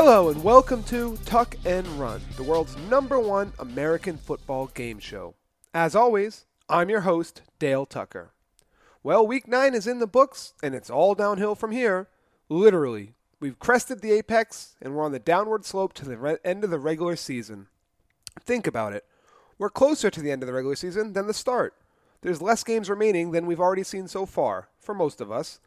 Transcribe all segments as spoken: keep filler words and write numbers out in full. Hello and welcome to Tuck and Run, the world's number one American football game show. As always, I'm your host, Dale Tucker. Well, week nine is in the books, and it's all downhill from here. Literally, we've crested the apex, and we're on the downward slope to the re- end of the regular season. Think about it. We're closer to the end of the regular season than the start. There's less games remaining than we've already seen so far, for most of us.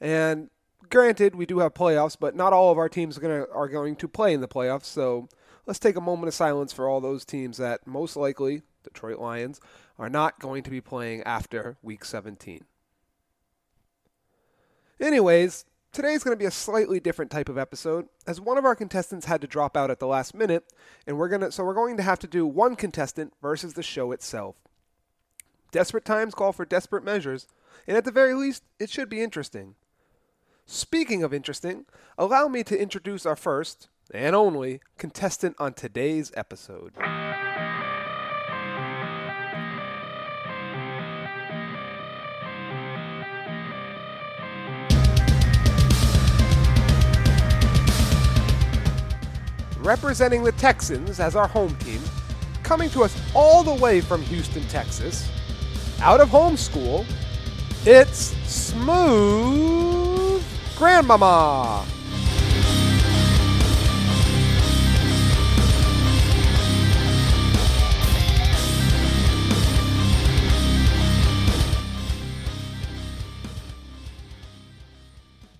And granted, we do have playoffs, but not all of our teams are, gonna, are going to play in the playoffs, so let's take a moment of silence for all those teams that most likely, Detroit Lions, are not going to be playing after Week seventeen. Anyways, today's going to be a slightly different type of episode, as one of our contestants had to drop out at the last minute, and we're gonna so we're going to have to do one contestant versus the show itself. Desperate times call for desperate measures, and at the very least, it should be interesting. Speaking of interesting, allow me to introduce our first, and only, contestant on today's episode. Representing the Texans as our home team, coming to us all the way from Houston, Texas, out of home school, it's Smooth Grandmama.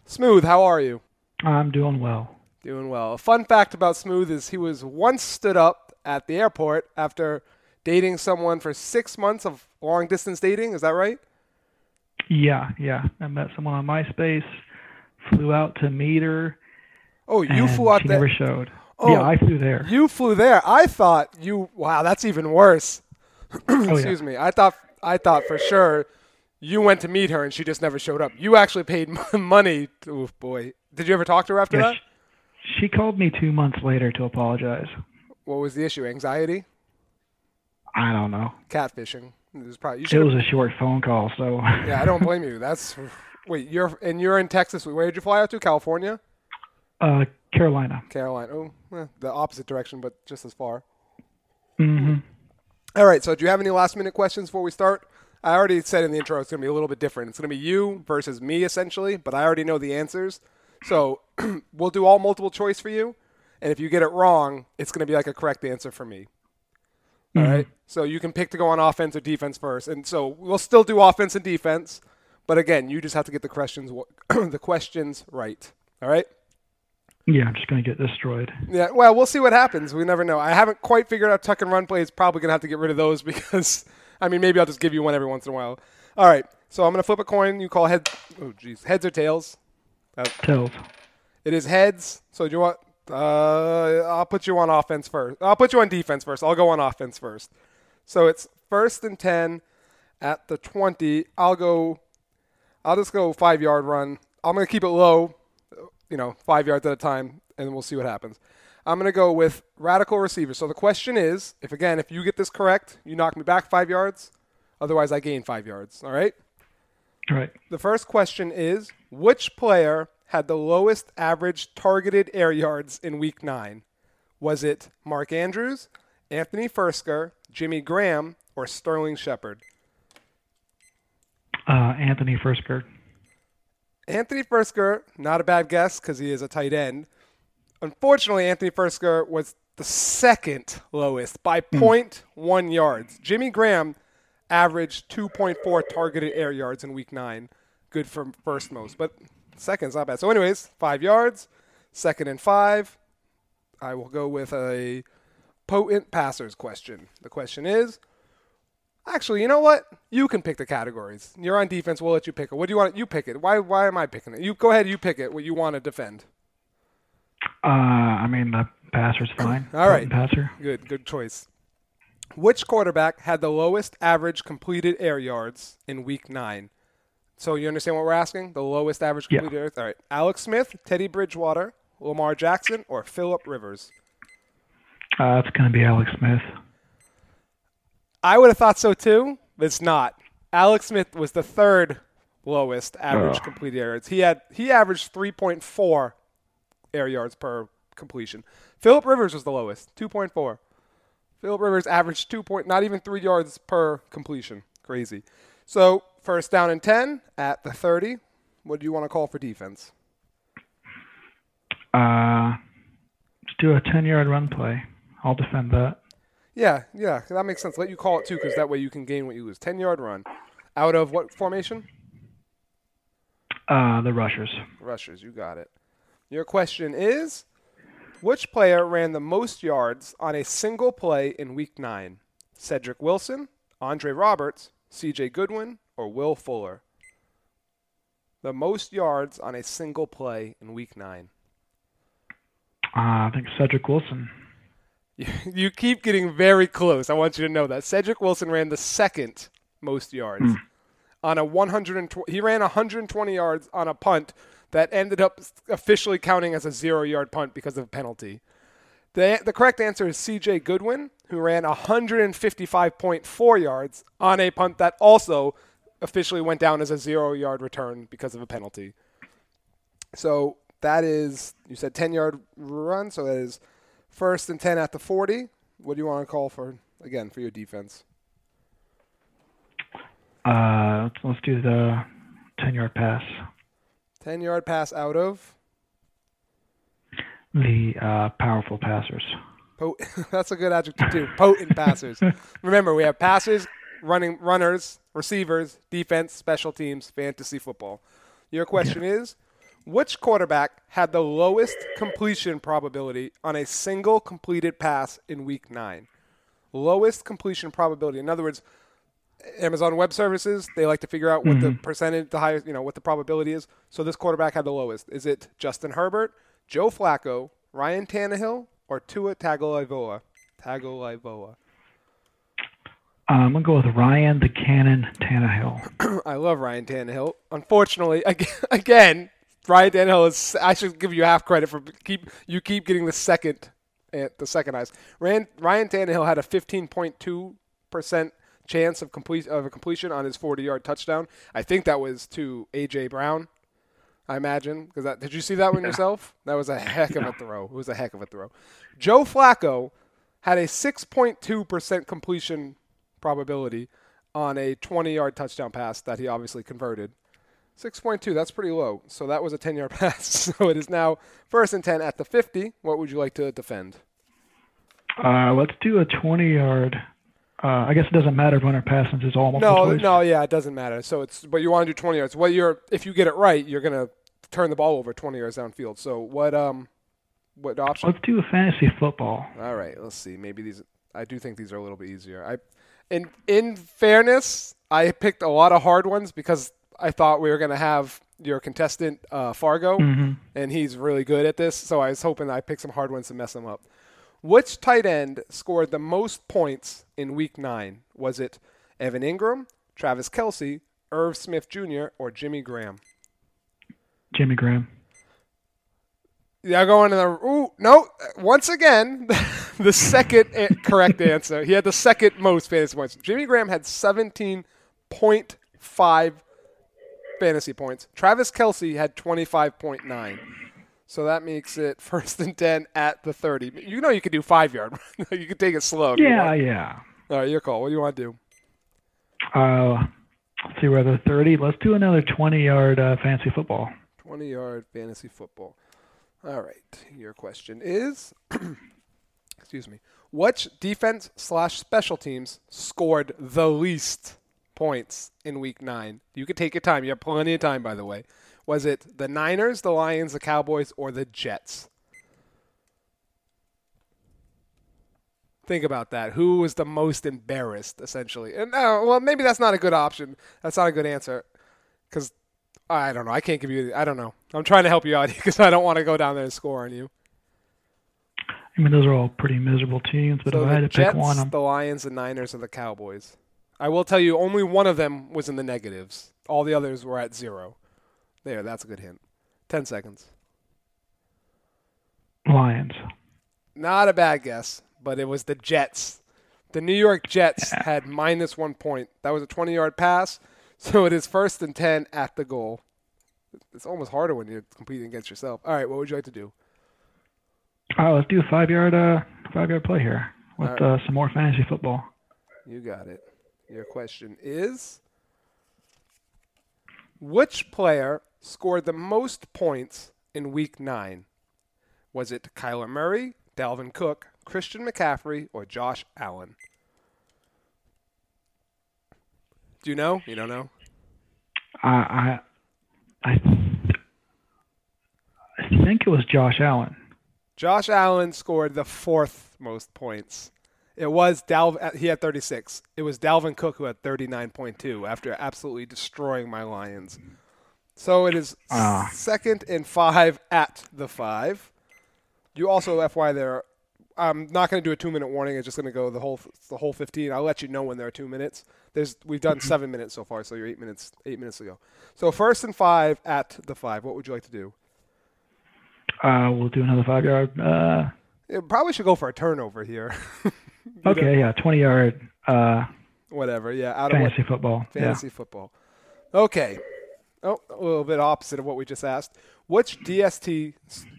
Smooth, how are you? I'm doing well. Doing well. A fun fact about Smooth is he was once stood up at the airport after dating someone for six months of long distance dating. Is that right? Yeah, yeah. I met someone on MySpace. Flew out to meet her. Oh, you flew out there. She never showed. Oh, yeah, I flew there. You flew there. I thought you. Wow, that's even worse. Excuse me. I thought. I thought for sure you went to meet her and she just never showed up. You actually paid money. Oh boy, did you ever talk to her after yeah, that? She, she called me two months later to apologize. What was the issue? Anxiety? I don't know. Catfishing. It was probably. You it was a short phone call, so. Yeah, I don't blame you. That's. Wait, you're and you're in Texas. Where did you fly out to? California? Uh, Carolina. Carolina. Oh, well, the opposite direction, but just as far. Mm-hmm. All right. So, do you have any last-minute questions before we start? I already said in the intro it's going to be a little bit different. It's going to be you versus me, essentially, but I already know the answers. So, we'll do all multiple choice for you, and if you get it wrong, it's going to be like a correct answer for me. All mm-hmm. right? So, you can pick to go on offense or defense first. And so, we'll still do offense and defense. But again, you just have to get the questions the questions right. All right? Yeah, I'm just going to get destroyed. Yeah, well, we'll see what happens. We never know. I haven't quite figured out tuck and run plays. Probably going to have to get rid of those because, I mean, maybe I'll just give you one every once in a while. All right, so I'm going to flip a coin. You call heads. Oh, geez. Heads or tails? Uh, tails. It is heads. So do you want uh, – I'll put you on offense first. I'll put you on defense first. I'll go on offense first. So it's first and ten at the twenty. I'll go – I'll just go five-yard run. I'm going to keep it low, you know, five yards at a time, and we'll see what happens. I'm going to go with radical receiver. So the question is, if again, if you get this correct, you knock me back five yards. Otherwise, I gain five yards. All right? All right. The first question is, which player had the lowest average targeted air yards in Week nine? Was it Mark Andrews, Anthony Firkser, Jimmy Graham, or Sterling Shepard? Uh, Anthony Firkser. Anthony Firkser, not a bad guess because he is a tight end. Unfortunately, Anthony Firkser was the second lowest by mm. zero point one yards. Jimmy Graham averaged two point four targeted air yards in Week nine. Good for first most, but second's not bad. So anyways, five yards, second and five. I will go with a potent passers question. The question is, actually, you know what? You can pick the categories. You're on defense. We'll let you pick it. What do you want? You pick it. Why Why am I picking it? You go ahead. You pick it. What you want to defend. Uh, I mean, the passer's fine. All right. Passer. Good. Good choice. Which quarterback had the lowest average completed air yards in Week nine? So you understand what we're asking? The lowest average completed yeah. air yards? All right. Alex Smith, Teddy Bridgewater, Lamar Jackson, or Phillip Rivers? Uh, it's going to be Alex Smith. I would have thought so too, but it's not. Alex Smith was the third lowest average oh. completed air yards. He had he averaged three point four air yards per completion. Phillip Rivers was the lowest, two point four. Phillip Rivers averaged two point, not even three yards per completion. Crazy. So first down and ten at the thirty. What do you want to call for defense? Uh, let's do a ten-yard run play. I'll defend that. Yeah, yeah, that makes sense. Let you call it, too, because that way you can gain what you lose. ten-yard run. Out of what formation? Uh, the rushers. Rushers, you got it. Your question is, which player ran the most yards on a single play in Week nine? Cedric Wilson, Andre Roberts, C J Goodwin, or Will Fuller? The most yards on a single play in Week nine. Uh, I think Cedric Wilson. You keep getting very close. I want you to know that. Cedric Wilson ran the second most yards. Mm. on a one hundred twenty. He ran one hundred twenty yards on a punt that ended up officially counting as a zero-yard punt because of a penalty. The, the correct answer is C J Goodwin, who ran one hundred fifty-five point four yards on a punt that also officially went down as a zero-yard return because of a penalty. So that is, you said ten-yard run, so that is first and ten at the forty. What do you want to call for, again, for your defense? Uh, let's, let's do the ten-yard pass. ten-yard pass out of? The uh, powerful passers. Po- That's a good adjective, too. Potent passers. Remember, we have passers, running, runners, receivers, defense, special teams, fantasy football. Your question yeah. is, which quarterback had the lowest completion probability on a single completed pass in Week nine? Lowest completion probability. In other words, Amazon Web Services, they like to figure out what mm-hmm. the percentage, the highest, you know, what the probability is. So this quarterback had the lowest. Is it Justin Herbert, Joe Flacco, Ryan Tannehill, or Tua Tagovailoa? Tagovailoa. I'm going to go with Ryan the Cannon Tannehill. I love Ryan Tannehill. Unfortunately, again... Ryan Tannehill is. I should give you half credit for keep. You keep getting the second, the second highest. Ryan Tannehill had a fifteen point two percent chance of complete of a completion on his forty-yard touchdown. I think that was to A J Brown. I imagine because that. Did you see that one yeah. yourself? That was a heck yeah. of a throw. It was a heck of a throw. Joe Flacco had a six point two percent completion probability on a twenty-yard touchdown pass that he obviously converted. six point two, that's pretty low. So that was a ten-yard pass. So it is now first and ten at the fifty. What would you like to defend? Uh, let's do a twenty-yard. Uh, I guess it doesn't matter if runner passes is almost no, no, yeah, it doesn't matter. So it's but you want to do twenty yards. Well, you're if you get it right, you're gonna turn the ball over twenty yards downfield. So what um what option? Let's do a fantasy football. All right, let's see. Maybe these. I do think these are a little bit easier. I, in in fairness, I picked a lot of hard ones because I thought we were going to have your contestant, uh, Fargo, mm-hmm. and he's really good at this, so I was hoping I picked some hard ones to mess him up. Which tight end scored the most points in Week nine? Was it Evan Ingram, Travis Kelce, Irv Smith Junior, or Jimmy Graham? Jimmy Graham. Yeah, going to the – ooh, no, once again, the second correct answer. He had the second most fantasy points. Jimmy Graham had seventeen point five fantasy points. Travis Kelce had twenty-five point nine. So that makes it first and ten at the thirty. You know you could do five-yard. You could take it slow. Yeah, yeah. All right, your call. What do you want to do? Uh, let's see, we're at the thirty. Let's do another twenty-yard uh, fantasy football. twenty-yard fantasy football. All right. Your question is, excuse me, which defense slash special teams scored the least points in Week nine? You could take your time. You have plenty of time, by the way. Was it the Niners, the Lions, the Cowboys, or the Jets? Think about that. Who was the most embarrassed, essentially? And uh, well, maybe that's not a good option. That's not a good answer because I don't know. I can't give you – I don't know. I'm trying to help you out because I don't want to go down there and score on you. I mean, those are all pretty miserable teams, but so if I had to Jets, pick one. I'm... the Lions, the Niners, or the Cowboys. I will tell you, only one of them was in the negatives. All the others were at zero. There, that's a good hint. Ten seconds. Lions. Not a bad guess, but it was the Jets. The New York Jets yeah. had minus one point. That was a twenty-yard pass, so it is first and ten at the goal. It's almost harder when you're competing against yourself. All right, what would you like to do? All right, let's do a five yard uh five yard play here with right. uh, some more fantasy football. You got it. Your question is, which player scored the most points in Week Nine? Was it Kyler Murray, Dalvin Cook, Christian McCaffrey, or Josh Allen? Do you know? You don't know? Uh, I I th- I think it was Josh Allen. Josh Allen scored the fourth most points. It was Dalvin. He had thirty-six. It was Dalvin Cook who had thirty-nine point two after absolutely destroying my Lions. So it is uh. second and five at the five. You also, F Y, there. I'm not going to do a two-minute warning. It's just going to go the whole the whole fifteen. I'll let you know when there are two minutes. There's we've done seven minutes so far, so you're eight minutes eight minutes ago. So first and five at the five. What would you like to do? Uh, we'll do another five-yard. Uh... It probably should go for a turnover here. Okay, know? yeah, twenty-yard. Uh, Whatever, yeah. Out fantasy of what, football. Fantasy yeah. football. Okay. Oh, a little bit opposite of what we just asked. Which D S T,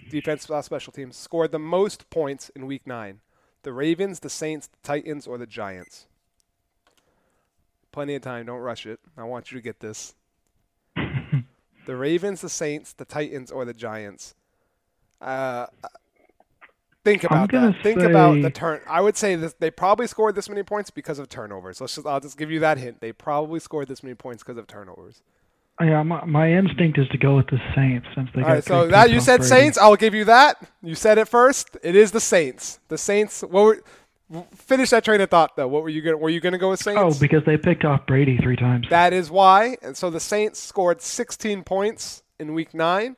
defense special teams, scored the most points in Week nine? The Ravens, the Saints, the Titans, or the Giants? Plenty of time. Don't rush it. I want you to get this. The Ravens, the Saints, the Titans, or the Giants? Uh... Think about that. Say, Think about the turn. I would say that they probably scored this many points because of turnovers. Let's just, I'll just give you that hint. They probably scored this many points because of turnovers. Yeah, my, my instinct is to go with the Saints since they. All got right, so that you said Brady. Saints. I'll give you that. You said it first. It is the Saints. The Saints. What were? Finish that train of thought though. What were you going? Were you going to go with Saints? Oh, because they picked off Brady three times. That is why. And so the Saints scored sixteen points in Week Nine.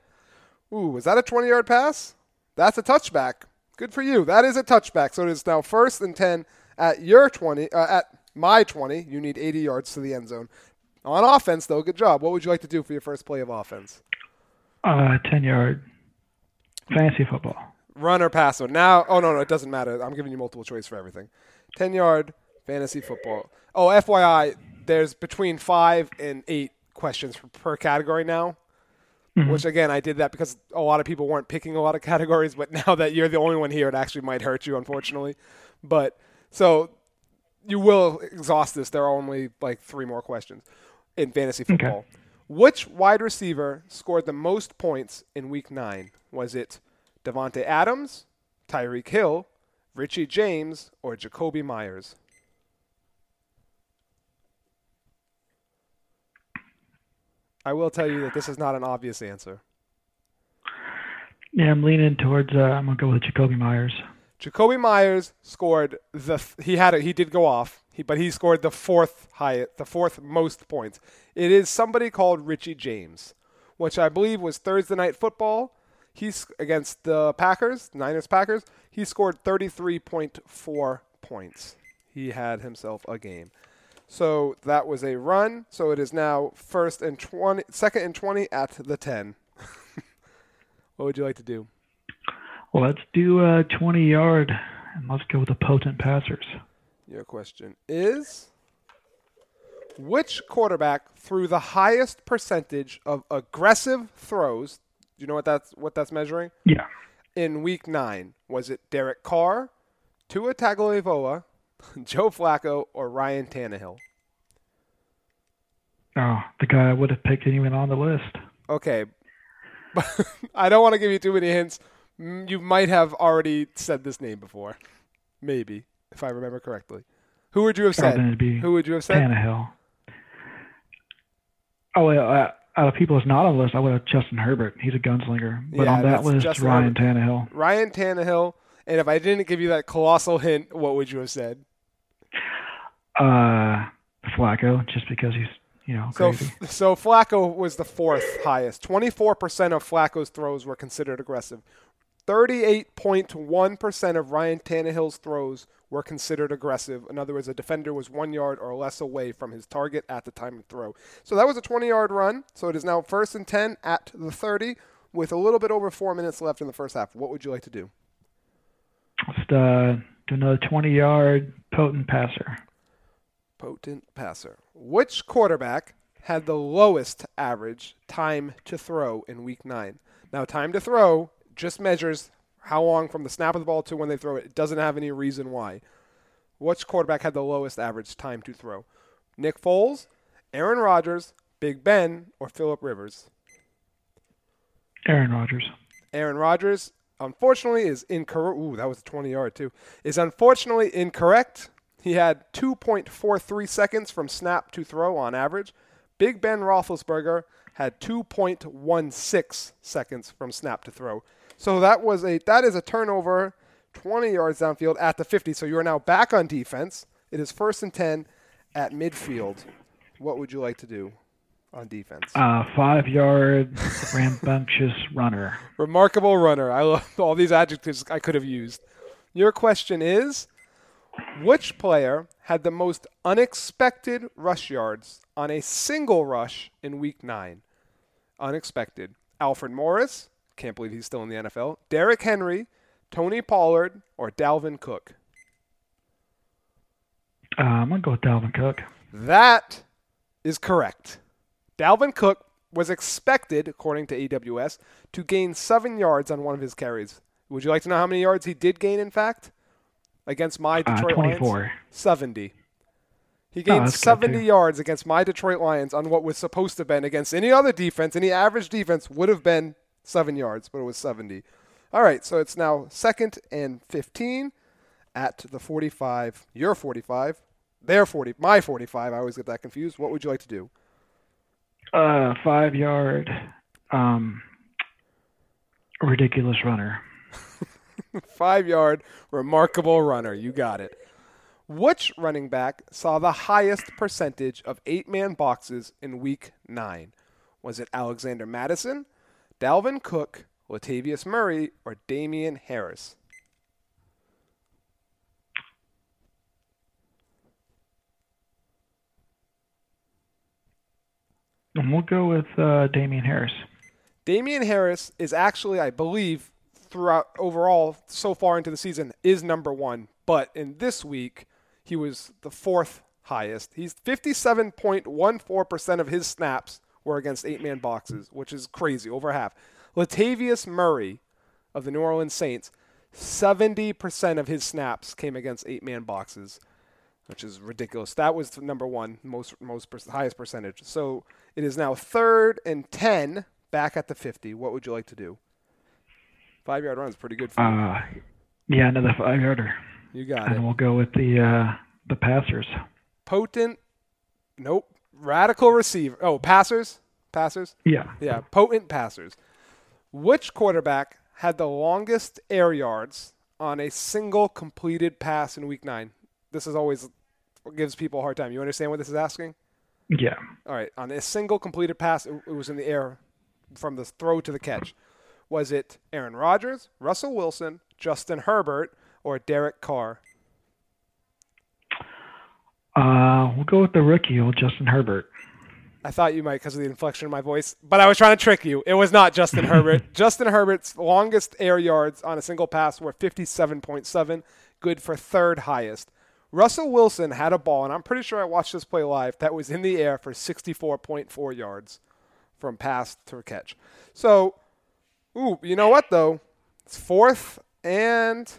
Ooh, was that a twenty-yard pass? That's a touchback. Good for you. That is a touchback. So it is now first and ten at your twenty, uh, at my twenty. You need eighty yards to the end zone. On offense, though, good job. What would you like to do for your first play of offense? Uh, ten-yard fantasy football. Run or pass. So now, oh, no, no, it doesn't matter. I'm giving you multiple choice for everything. ten-yard fantasy football. Oh, F Y I, there's between five and eight questions per category now. Mm-hmm. Which, again, I did that because a lot of people weren't picking a lot of categories, but now that you're the only one here, it actually might hurt you, unfortunately. But so you will exhaust this. There are only like three more questions in fantasy football. Okay. Which wide receiver scored the most points in Week nine? Was it Davante Adams, Tyreek Hill, Richie James, or Jacoby Myers? I will tell you that this is not an obvious answer. Yeah, I'm leaning towards. Uh, I'm gonna go with Jacoby Myers. Jacoby Myers scored the. Th- he had it. He did go off. He but he scored the fourth highest, the fourth most points. It is somebody called Richie James, which I believe was Thursday Night Football. He's against the Packers, Niners Packers. He scored thirty-three point four points. He had himself a game. So that was a run. So it is now first and twenty, second and twenty at the ten. What would you like to do? Let's do a twenty-yard, and let's go with the potent passers. Your question is, which quarterback threw the highest percentage of aggressive throws? Do you know what that's what that's measuring? Yeah. In Week nine, was it Derek Carr, Tua Tagovailoa, Joe Flacco, or Ryan Tannehill? Oh, the guy I would have picked anyone on the list. Okay. But I don't want to give you too many hints. You might have already said this name before. Maybe, if I remember correctly. Who would you have said? Who would you have said? Tannehill. Oh, well, uh, out of people who's not on the list, I would have Justin Herbert. He's a gunslinger. But yeah, on that list, Justin Ryan Herbert. Tannehill. Ryan Tannehill. And if I didn't give you that colossal hint, what would you have said? Uh, Flacco, just because he's, you know, crazy. So, so Flacco was the fourth highest. twenty-four percent of Flacco's throws were considered aggressive. thirty-eight point one percent of Ryan Tannehill's throws were considered aggressive. In other words, a defender was one yard or less away from his target at the time of throw. So that was a twenty-yard run. So it is now first and ten at the thirty with a little bit over four minutes left in the first half. What would you like to do? Just uh, do another twenty-yard potent passer. Potent passer. Which quarterback had the lowest average time to throw in Week nine? Now, time to throw just measures how long from the snap of the ball to when they throw it. It doesn't have any reason why. Which quarterback had the lowest average time to throw? Nick Foles, Aaron Rodgers, Big Ben, or Phillip Rivers? Aaron Rodgers. Aaron Rodgers, unfortunately, is incorrect. Ooh, that was a twenty-yard, too. Is unfortunately incorrect. He had two point four three seconds from snap to throw on average. Big Ben Roethlisberger had two point one six seconds from snap to throw. So that was a that is a turnover, twenty yards downfield at the fifty. So you are now back on defense. It is first and ten at midfield. What would you like to do on defense? Uh, five-yard rambunctious runner. Remarkable runner. I love all these adjectives I could have used. Your question is, which player had the most unexpected rush yards on a single rush in week nine? Unexpected. Alfred Morris, can't believe he's still in the N F L, Derrick Henry, Tony Pollard, or Dalvin Cook? Uh, I'm going to go with Dalvin Cook. That is correct. Dalvin Cook was expected, according to A W S, to gain seven yards on one of his carries. Would you like to know how many yards he did gain, in fact? Against my Detroit uh, Lions? seventy. He gained no, seventy yards against my Detroit Lions on what was supposed to have been against any other defense. Any average defense would have been seven yards, but it was seventy. All right, so it's now second and fifteen at the forty-five. Your forty-five. Their forty. My forty-five. I always get that confused. What would you like to do? Uh, five-yard um, ridiculous runner. Five-yard, remarkable runner. You got it. Which running back saw the highest percentage of eight-man boxes in Week nine? Was it Alexander Mattison, Dalvin Cook, Latavius Murray, or Damian Harris? And we'll go with uh, Damian Harris. Damian Harris is actually, I believe, throughout overall so far into the season is number one, but in this week he was the fourth highest. He's fifty-seven point one four percent of his snaps were against eight-man boxes, which is crazy, over half. Latavius Murray of the New Orleans Saints, seventy percent of his snaps came against eight-man boxes, which is ridiculous. That was number one, most most per- highest percentage. So it is now third and ten back at the fifty. What would you like to do? Five-yard run is pretty good for you. Uh, yeah, another five-yarder. You got and it. And we'll go with the uh, the passers. Potent, nope, radical receiver. Oh, passers? Passers? Yeah. Yeah, potent passers. Which quarterback had the longest air yards on a single completed pass in Week nine? This is always gives people a hard time. You understand what this is asking? Yeah. All right, on a single completed pass, it, it was in the air from the throw to the catch. Was it Aaron Rodgers, Russell Wilson, Justin Herbert, or Derek Carr? Uh, we'll go with the rookie, old Justin Herbert. I thought you might because of the inflection in my voice, but I was trying to trick you. It was not Justin Herbert. Justin Herbert's longest air yards on a single pass were fifty-seven point seven, good for third highest. Russell Wilson had a ball, and I'm pretty sure I watched this play live, that was in the air for sixty-four point four yards from pass to catch. So... Ooh, you know what, though? It's fourth and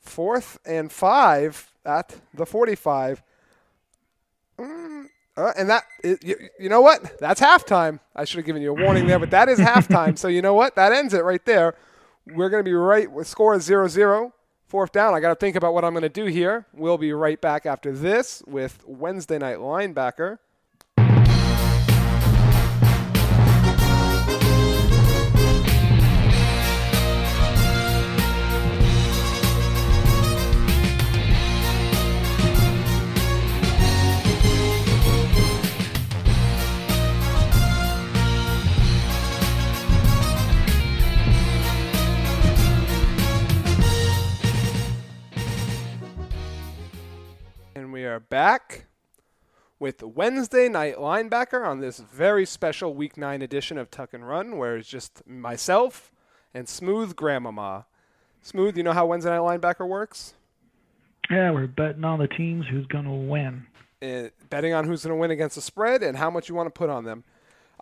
fourth and five at the forty-five. Mm, uh, and that, it, you, you know what? That's halftime. I should have given you a warning there, but that is halftime. So you know what? That ends it right there. We're going to be right with score zero zero, fourth down. I got to think about what I'm going to do here. We'll be right back after this with Wednesday Night Linebacker. We are back with Wednesday Night Linebacker on this very special Week nine edition of Tuck and Run, where it's just myself and Smooth Grandmama. Smooth, you know how Wednesday Night Linebacker works? Yeah, we're betting on the teams who's going to win. It, betting on who's going to win against the spread and how much you want to put on them.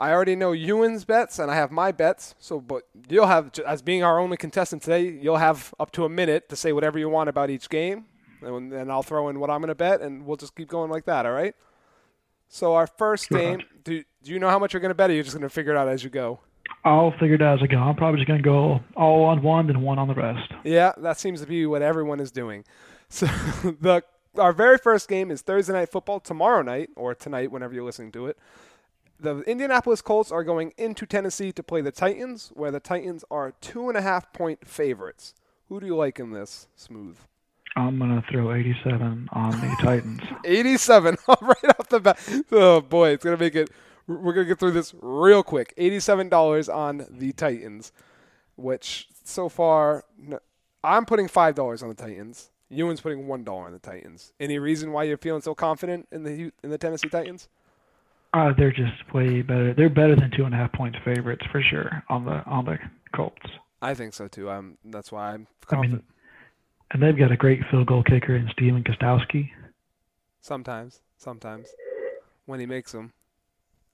I already know Ewan's bets, and I have my bets. So, but you'll have, as being our only contestant today, you'll have up to a minute to say whatever you want about each game, and then I'll throw in what I'm going to bet, and we'll just keep going like that, all right? So our first game, do, do you know how much you're going to bet, or you're just going to figure it out as you go? I'll figure it out as I go. I'm probably just going to go all on one, then one on the rest. Yeah, that seems to be what everyone is doing. So the our very first game is Thursday Night Football tomorrow night, or tonight whenever you're listening to it. The Indianapolis Colts are going into Tennessee to play the Titans, where the Titans are two-and-a-half-point favorites. Who do you like in this, Smooth? I'm going to throw eighty-seven on the Titans. eighty-seven, right off the bat. Oh, boy, it's going to make it – we're going to get through this real quick. eighty-seven dollars on the Titans, which so far no, – I'm putting five dollars on the Titans. Ewan's putting one dollar on the Titans. Any reason why you're feeling so confident in the in the Tennessee Titans? Uh, they're just way better. They're better than two and a half points favorites for sure on the on the Colts. I think so too. Um, that's why I'm confident. I mean, and they've got a great field goal kicker in Steven Gostowski. Sometimes, sometimes, when he makes them,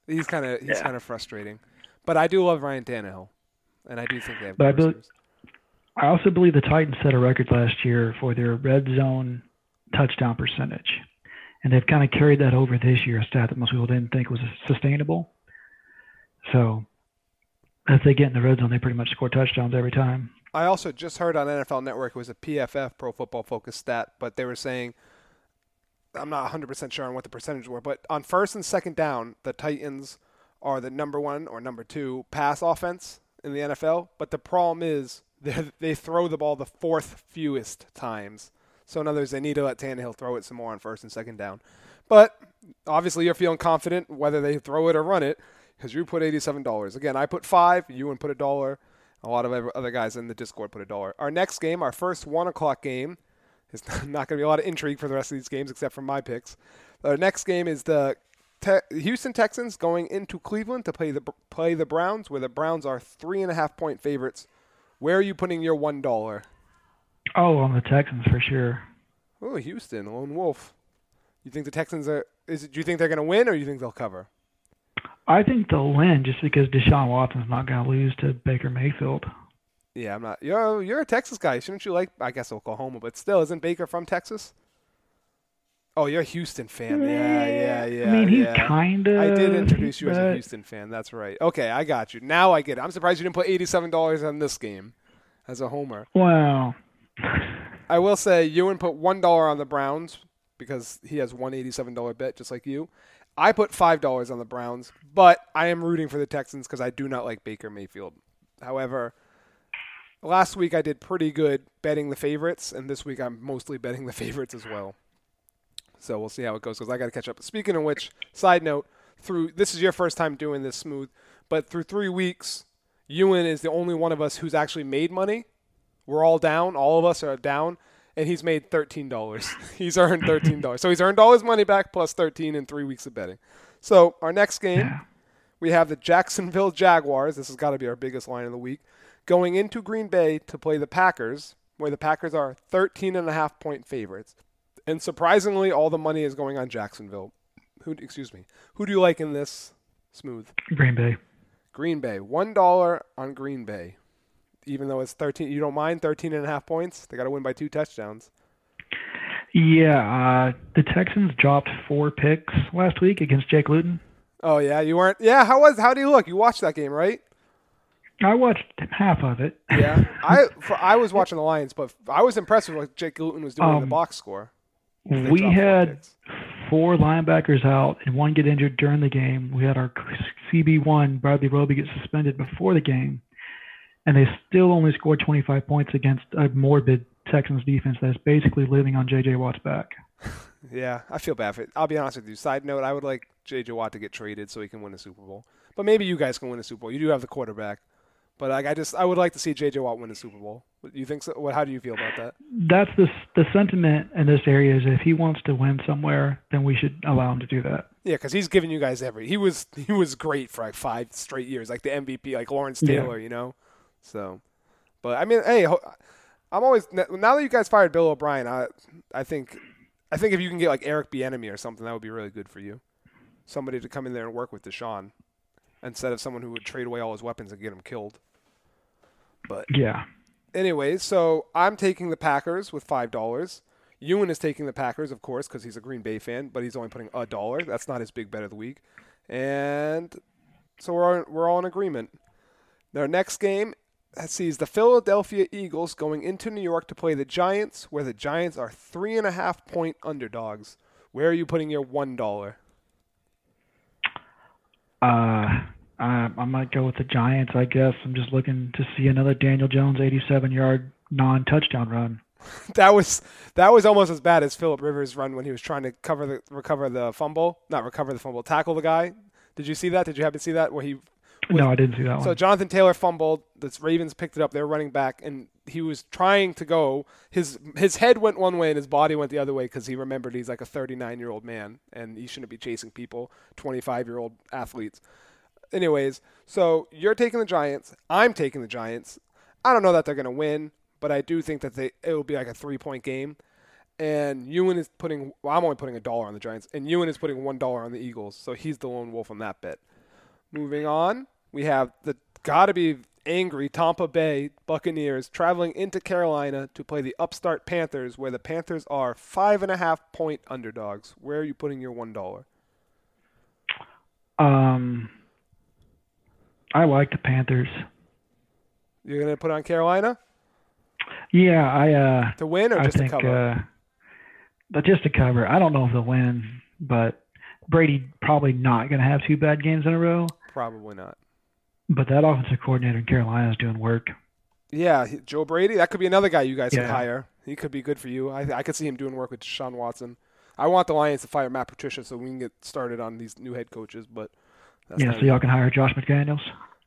he's kind of he's yeah. kind of frustrating. But I do love Ryan Tannehill, and I do think they have. But I, believe, I also believe the Titans set a record last year for their red zone touchdown percentage. And they've kind of carried that over this year, a stat that most people didn't think was sustainable. So if they get in the red zone, they pretty much score touchdowns every time. I also just heard on N F L Network, it was a P F F, Pro Football Focus stat, but they were saying, I'm not one hundred percent sure on what the percentage were, but on first and second down, the Titans are the number one or number two pass offense in the N F L. But the problem is they throw the ball the fourth fewest times. So, in other words, they need to let Tannehill throw it some more on first and second down. But, obviously, you're feeling confident whether they throw it or run it because you put eighty-seven dollars. Again, I put five, you and put a dollar. A lot of other guys in the Discord put a dollar. Our next game, our first one o'clock game, is not going to be a lot of intrigue for the rest of these games except for my picks. Our next game is the Te- Houston Texans going into Cleveland to play the play the Browns, where the Browns are three-and-a-half-point favorites. Where are you putting your one dollar? Oh, on the Texans for sure. Oh, Houston, lone wolf. You think the Texans are? Is it, do you think they're going to win, or do you think they'll cover? I think they'll win just because Deshaun Watson's not going to lose to Baker Mayfield. Yeah, I'm not. You're you're a Texas guy, shouldn't you like? I guess Oklahoma, but still, isn't Baker from Texas? Oh, you're a Houston fan. Yeah, yeah, yeah. I mean, he's yeah. kind of. I did introduce you but... as a Houston fan. That's right. Okay, I got you. Now I get it. I'm surprised you didn't put eighty-seven dollars on this game as a homer. Wow. I will say Ewan put one dollar on the Browns because he has one eighty-seven dollars bet just like you. I put five dollars on the Browns, but I am rooting for the Texans because I do not like Baker Mayfield. However, last week I did pretty good betting the favorites, and this week I'm mostly betting the favorites as well. So we'll see how it goes because I got to catch up. Speaking of which, side note, through this is your first time doing this, Smooth, but through three weeks, Ewan is the only one of us who's actually made money. We're all down. All of us are down, and he's made thirteen dollars. He's earned thirteen dollars. So he's earned all his money back plus thirteen in three weeks of betting. So our next game, yeah. we have the Jacksonville Jaguars. This has got to be our biggest line of the week. Going into Green Bay to play the Packers, where the Packers are thirteen and a half point favorites. And surprisingly, all the money is going on Jacksonville. Who? Excuse me. Who do you like in this, Smooth? Green Bay. Green Bay. one dollar on Green Bay. Even though it's thirteen, you don't mind thirteen and a half points? They got to win by two touchdowns. Yeah. Uh, the Texans dropped four picks last week against Jake Luton. Oh, yeah. You weren't. Yeah. How was, how do you look? You watched that game, right? I watched half of it. Yeah. I, for, I was watching the Lions, but I was impressed with what Jake Luton was doing um, in the box score. We had four linebackers out and one get injured during the game. We had our C B one, Bradley Roby, get suspended before the game. And they still only scored twenty-five points against a morbid Texans defense that's basically living on J J. Watt's back. Yeah, I feel bad for it. I'll be honest with you. Side note, I would like J J. Watt to get traded so he can win a Super Bowl. But maybe you guys can win a Super Bowl. You do have the quarterback. But I, I just I would like to see J J. Watt win a Super Bowl. You think so? What? How do you feel about that? That's the the sentiment in this area is if he wants to win somewhere, then we should allow him to do that. Yeah, because he's given you guys every. He was he was great for like five straight years, like the M V P, like Lawrence Taylor, yeah. you know. So, but I mean, hey, I'm always now that you guys fired Bill O'Brien, I, I think, I think if you can get like Eric Bieniemy or something, that would be really good for you. Somebody to come in there and work with Deshaun. instead of someone who would trade away all his weapons and get him killed. But yeah. Anyways, so I'm taking the Packers with five dollars. Ewan is taking the Packers, of course, because he's a Green Bay fan, but he's only putting a dollar. That's not his big bet of the week. And so we're all, we're all in agreement. Their next game sees the Philadelphia Eagles going into New York to play the Giants, where the Giants are three and a half point underdogs. Where are you putting your one dollar? Uh, I, I might go with the Giants, I guess. I'm just looking to see another Daniel Jones eighty-seven yard non-touchdown run. That was that was almost as bad as Phillip Rivers' run when he was trying to cover the recover the fumble, not recover the fumble, tackle the guy. Did you see that? Did you happen to see that? Where he was, no, I didn't see that so one. So Jonathan Taylor fumbled. The Ravens picked it up. They were running back, and he was trying to go. His his head went one way, and his body went the other way because he remembered he's like a thirty-nine-year-old man, and he shouldn't be chasing people, twenty-five-year-old athletes. Anyways, so you're taking the Giants. I'm taking the Giants. I don't know that they're going to win, but I do think that they it will be like a three-point game. And Ewan is putting – well, I'm only putting a dollar on the Giants. And Ewan is putting one dollar on the Eagles, so he's the lone wolf on that bet. Moving on, we have the got to be angry Tampa Bay Buccaneers traveling into Carolina to play the upstart Panthers, where the Panthers are five and a half point underdogs. Where are you putting your one dollar? Um, I like the Panthers. You're going to put on Carolina? Yeah, I uh, to win or I just think, to cover? Uh, just to cover. I don't know if they'll win, but Brady probably not going to have two bad games in a row. Probably not. But that offensive coordinator in Carolina is doing work. Yeah, Joe Brady. That could be another guy you guys yeah. could hire. He could be good for you. I I could see him doing work with Deshaun Watson. I want the Lions to fire Matt Patricia so we can get started on these new head coaches. But that's yeah, so y'all can hire Josh McDaniels.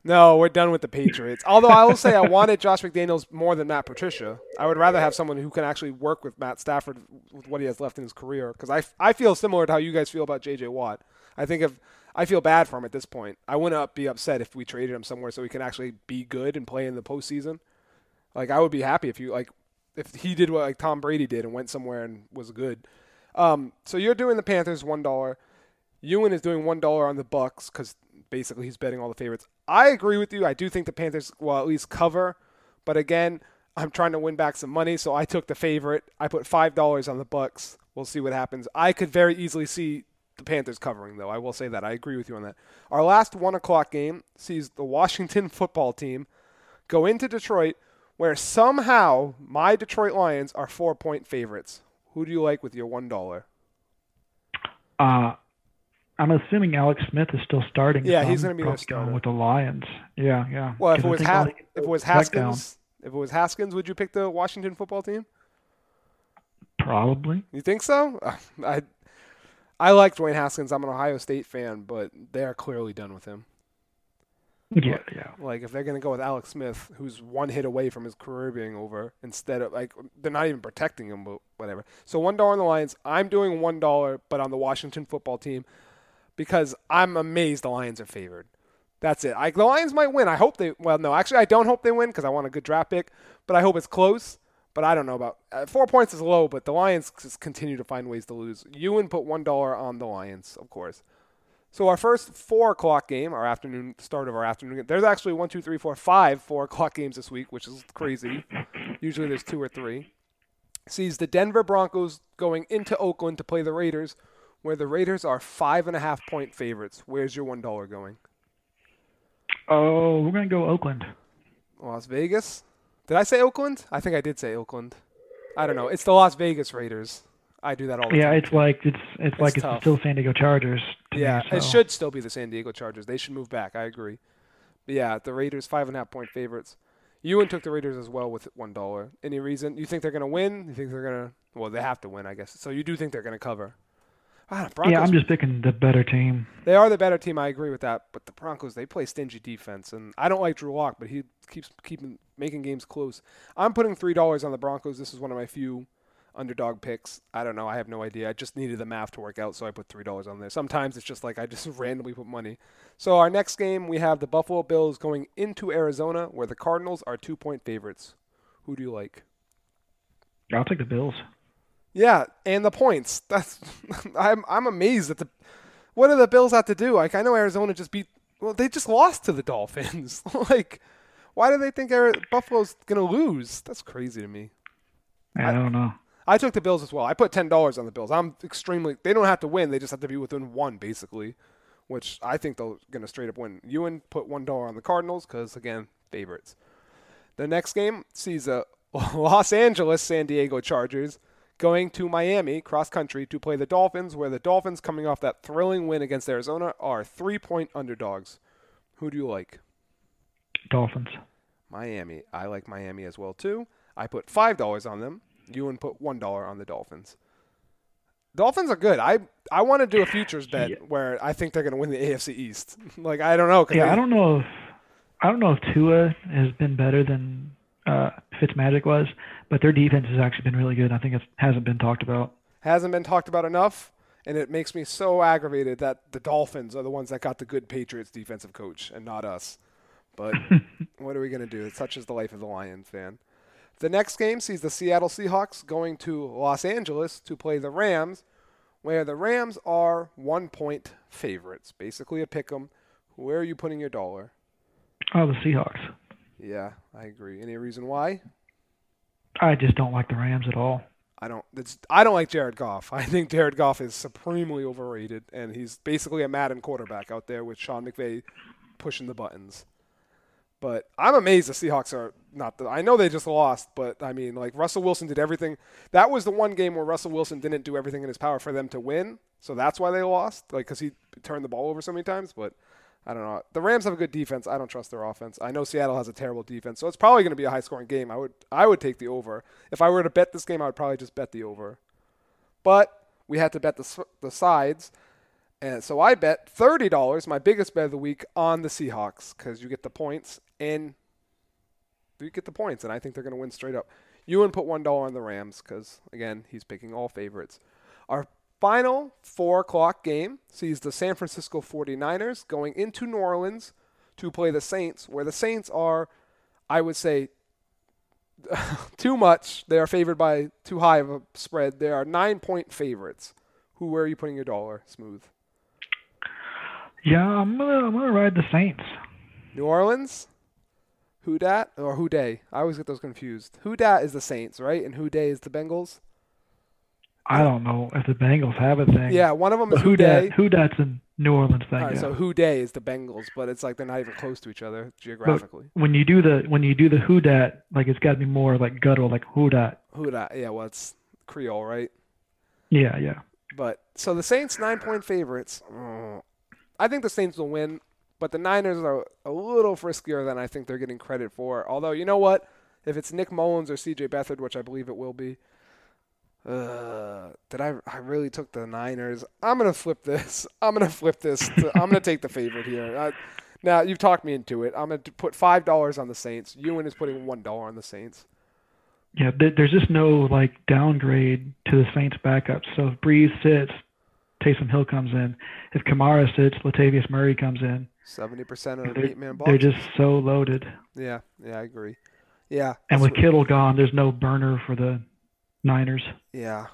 No, we're done with the Patriots. Although I will say I wanted Josh McDaniels more than Matt Patricia. I would rather have someone who can actually work with Matt Stafford with what he has left in his career. Because I, I feel similar to how you guys feel about J J. Watt. I think if I feel bad for him at this point. I wouldn't be upset if we traded him somewhere so he can actually be good and play in the postseason. Like I would be happy if you like if he did what like Tom Brady did and went somewhere and was good. Um, so you're doing the Panthers one dollar. Ewan is doing one dollar on the Bucks because basically he's betting all the favorites. I agree with you. I do think the Panthers will at least cover. But again, I'm trying to win back some money, so I took the favorite. I put five dollars on the Bucks. We'll see what happens. I could very easily see the Panthers covering, though. I will say that. I agree with you on that. Our last one o'clock game sees the Washington football team go into Detroit, where somehow my Detroit Lions are four-point favorites. Who do you like with your one dollar? Uh I'm assuming Alex Smith is still starting. Yeah, he's going to be their starter with the Lions. Yeah, yeah. Well, if it was ha- if it was Haskins, if it was Haskins, would you pick the Washington football team? Probably. You think so? I I like Dwayne Haskins. I'm an Ohio State fan, but they are clearly done with him. Yeah, like, yeah. Like if they're going to go with Alex Smith, who's one hit away from his career being over, instead of like they're not even protecting him, but whatever. So one dollar on the Lions. I'm doing one dollar, but on the Washington football team. Because I'm amazed the Lions are favored. That's it. I, the Lions might win. I hope they – well, no, actually I don't hope they win because I want a good draft pick, but I hope it's close. But I don't know about uh, – four points is low, but the Lions just continue to find ways to lose. Ewan put one dollar on the Lions, of course. So our first four o'clock game, our afternoon – start of our afternoon game. There's actually one, two, three, four, five four o'clock games this week, which is crazy. Usually there's two or three. Sees the Denver Broncos going into Oakland to play the Raiders, where the Raiders are five and a half point favorites. Where's your one dollar going? Oh, we're gonna go Oakland. Las Vegas? Did I say Oakland? I think I did say Oakland. I don't know. It's the Las Vegas Raiders. I do that all the yeah, time. Yeah, it's like it's it's, it's like tough. It's still San Diego Chargers. Yeah, me, so. It should still be the San Diego Chargers. They should move back. I agree. But yeah, the Raiders five and a half point favorites. Ewan took the Raiders as well with one dollar. Any reason you think they're gonna win? You think they're gonna? Well, they have to win, I guess. So you do think they're gonna cover? Ah, yeah, I'm just picking the better team. They are the better team. I agree with that. But the Broncos, they play stingy defense. And I don't like Drew Lock, but he keeps keeping making games close. I'm putting three dollars on the Broncos. This is one of my few underdog picks. I don't know. I have no idea. I just needed the math to work out, so I put three dollars on there. Sometimes it's just like I just randomly put money. So our next game, we have the Buffalo Bills going into Arizona, where the Cardinals are two-point favorites. Who do you like? I'll take the Bills. Yeah, and the points. That's I'm I'm amazed at the. What do the Bills have to do? Like I know Arizona just beat Well, they just lost to the Dolphins. Like, why do they think Buffalo's going to lose? That's crazy to me. I don't know. I, I took the Bills as well. I put ten dollars on the Bills. I'm extremely – they don't have to win. They just have to be within one, basically, which I think they're going to straight up win. Ewan put one dollar on the Cardinals because, again, favorites. The next game sees a Los Angeles San Diego Chargers going to Miami cross-country to play the Dolphins, where the Dolphins, coming off that thrilling win against Arizona, are three-point underdogs. Who do you like? Dolphins. Miami. I like Miami as well, too. I put five dollars on them. Ewan put one dollar on the Dolphins. Dolphins are good. I I want to do a futures bet yeah. where I think they're going to win the A F C East. Like, I don't know. Yeah, they... I don't know if I don't know if Tua has been better than uh, Fitzmagic was, but their defense has actually been really good. I think it hasn't been talked about. Hasn't been talked about enough, and it makes me so aggravated that the Dolphins are the ones that got the good Patriots defensive coach and not us. But what are we going to do? Such is the life of the Lions fan. The next game sees the Seattle Seahawks going to Los Angeles to play the Rams, where the Rams are one-point favorites. Basically a pick-em. Where are you putting your dollar? Oh, the Seahawks. Yeah, I agree. Any reason why? I just don't like the Rams at all. I don't it's, I don't like Jared Goff. I think Jared Goff is supremely overrated, and he's basically a Madden quarterback out there with Sean McVay pushing the buttons. But I'm amazed the Seahawks are not the – I know they just lost, but, I mean, like, Russell Wilson did everything. That was the one game where Russell Wilson didn't do everything in his power for them to win, so that's why they lost, like, because he turned the ball over so many times. But I don't know. The Rams have a good defense. I don't trust their offense. I know Seattle has a terrible defense, so it's probably going to be a high-scoring game. I would I would take the over. If I were to bet this game, I would probably just bet the over. But we had to bet the the sides. And so I bet thirty dollars, my biggest bet of the week, on the Seahawks because you get the points, and you get the points, and I think they're going to win straight up. Ewan put one dollar on the Rams because, again, he's picking all favorites. Our final four o'clock game sees the San Francisco forty-niners going into New Orleans to play the Saints, where the Saints are, I would say, too much. They are favored by too high of a spread. They are nine-point favorites. Who, where are you putting your dollar, Smooth? Yeah, I'm gonna I'm gonna ride the Saints. New Orleans, who dat or who day? I always get those confused. Who dat is the Saints, right? And who day is the Bengals. I don't know if the Bengals have a thing. Yeah, one of them is who day. Who dat's a New Orleans thing. All right, yeah. So who day is the Bengals, but it's like they're not even close to each other geographically. But when you do the when you do the who dat, like it's got to be more like guttural, like who dat. Who dat? Yeah, well, it's Creole, right? Yeah, yeah. But so the Saints nine point favorites. Oh. I think the Saints will win, but the Niners are a little friskier than I think they're getting credit for. Although, you know what? If it's Nick Mullins or C J Beathard, which I believe it will be, uh, did I I really took the Niners. I'm going to flip this. I'm going to flip this. To, I'm going to take the favorite here. I, now, you've talked me into it. I'm going to put five dollars on the Saints. Ewan is putting one dollar on the Saints. Yeah, there's just no like downgrade to the Saints backup. So if Breeze sits, Taysom Hill comes in. If Kamara sits, Latavius Murray comes in. seventy percent of the eight-man ball. They're just so loaded. Yeah, yeah, I agree. Yeah. And with Kittle gone, there's no burner for the Niners. Yeah.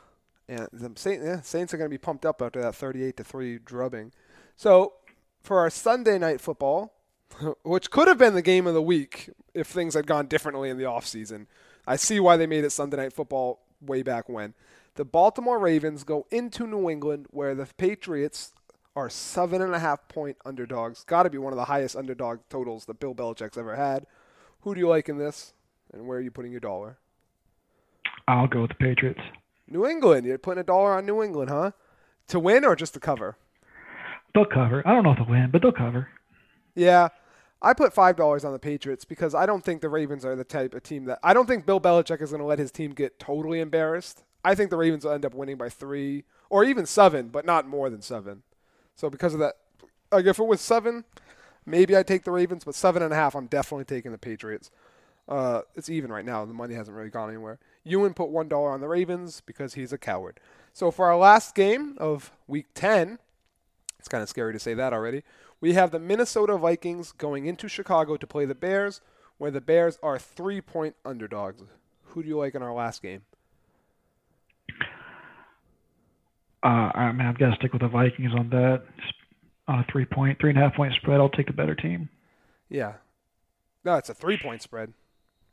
And the Saints, yeah, Saints are going to be pumped up after that thirty-eight to three drubbing. So for our Sunday night football, which could have been the game of the week if things had gone differently in the offseason. I see why they made it Sunday night football way back when. The Baltimore Ravens go into New England, where the Patriots are seven and a half point underdogs. Got to be one of the highest underdog totals that Bill Belichick's ever had. Who do you like in this, and where are you putting your dollar? I'll go with the Patriots. New England. You're putting a dollar on New England, huh? To win or just to cover? They'll cover. I don't know if they'll win, but they'll cover. Yeah. I put five dollars on the Patriots because I don't think the Ravens are the type of team that – I don't think Bill Belichick is going to let his team get totally embarrassed. I think the Ravens will end up winning by three or even seven, but not more than seven. So because of that, like if it was seven, maybe I'd take the Ravens, but seven and a half, I'm definitely taking the Patriots. Uh, it's even right now. The money hasn't really gone anywhere. Ewan put one dollar on the Ravens because he's a coward. So for our last game of week ten, it's kind of scary to say that already. We have the Minnesota Vikings going into Chicago to play the Bears, where the Bears are three-point underdogs. Who do you like in our last game? Uh, I mean, I've got to stick with the Vikings on that. on a three point, three and a half point spread, I'll take the better team. Yeah. No, it's a three point spread.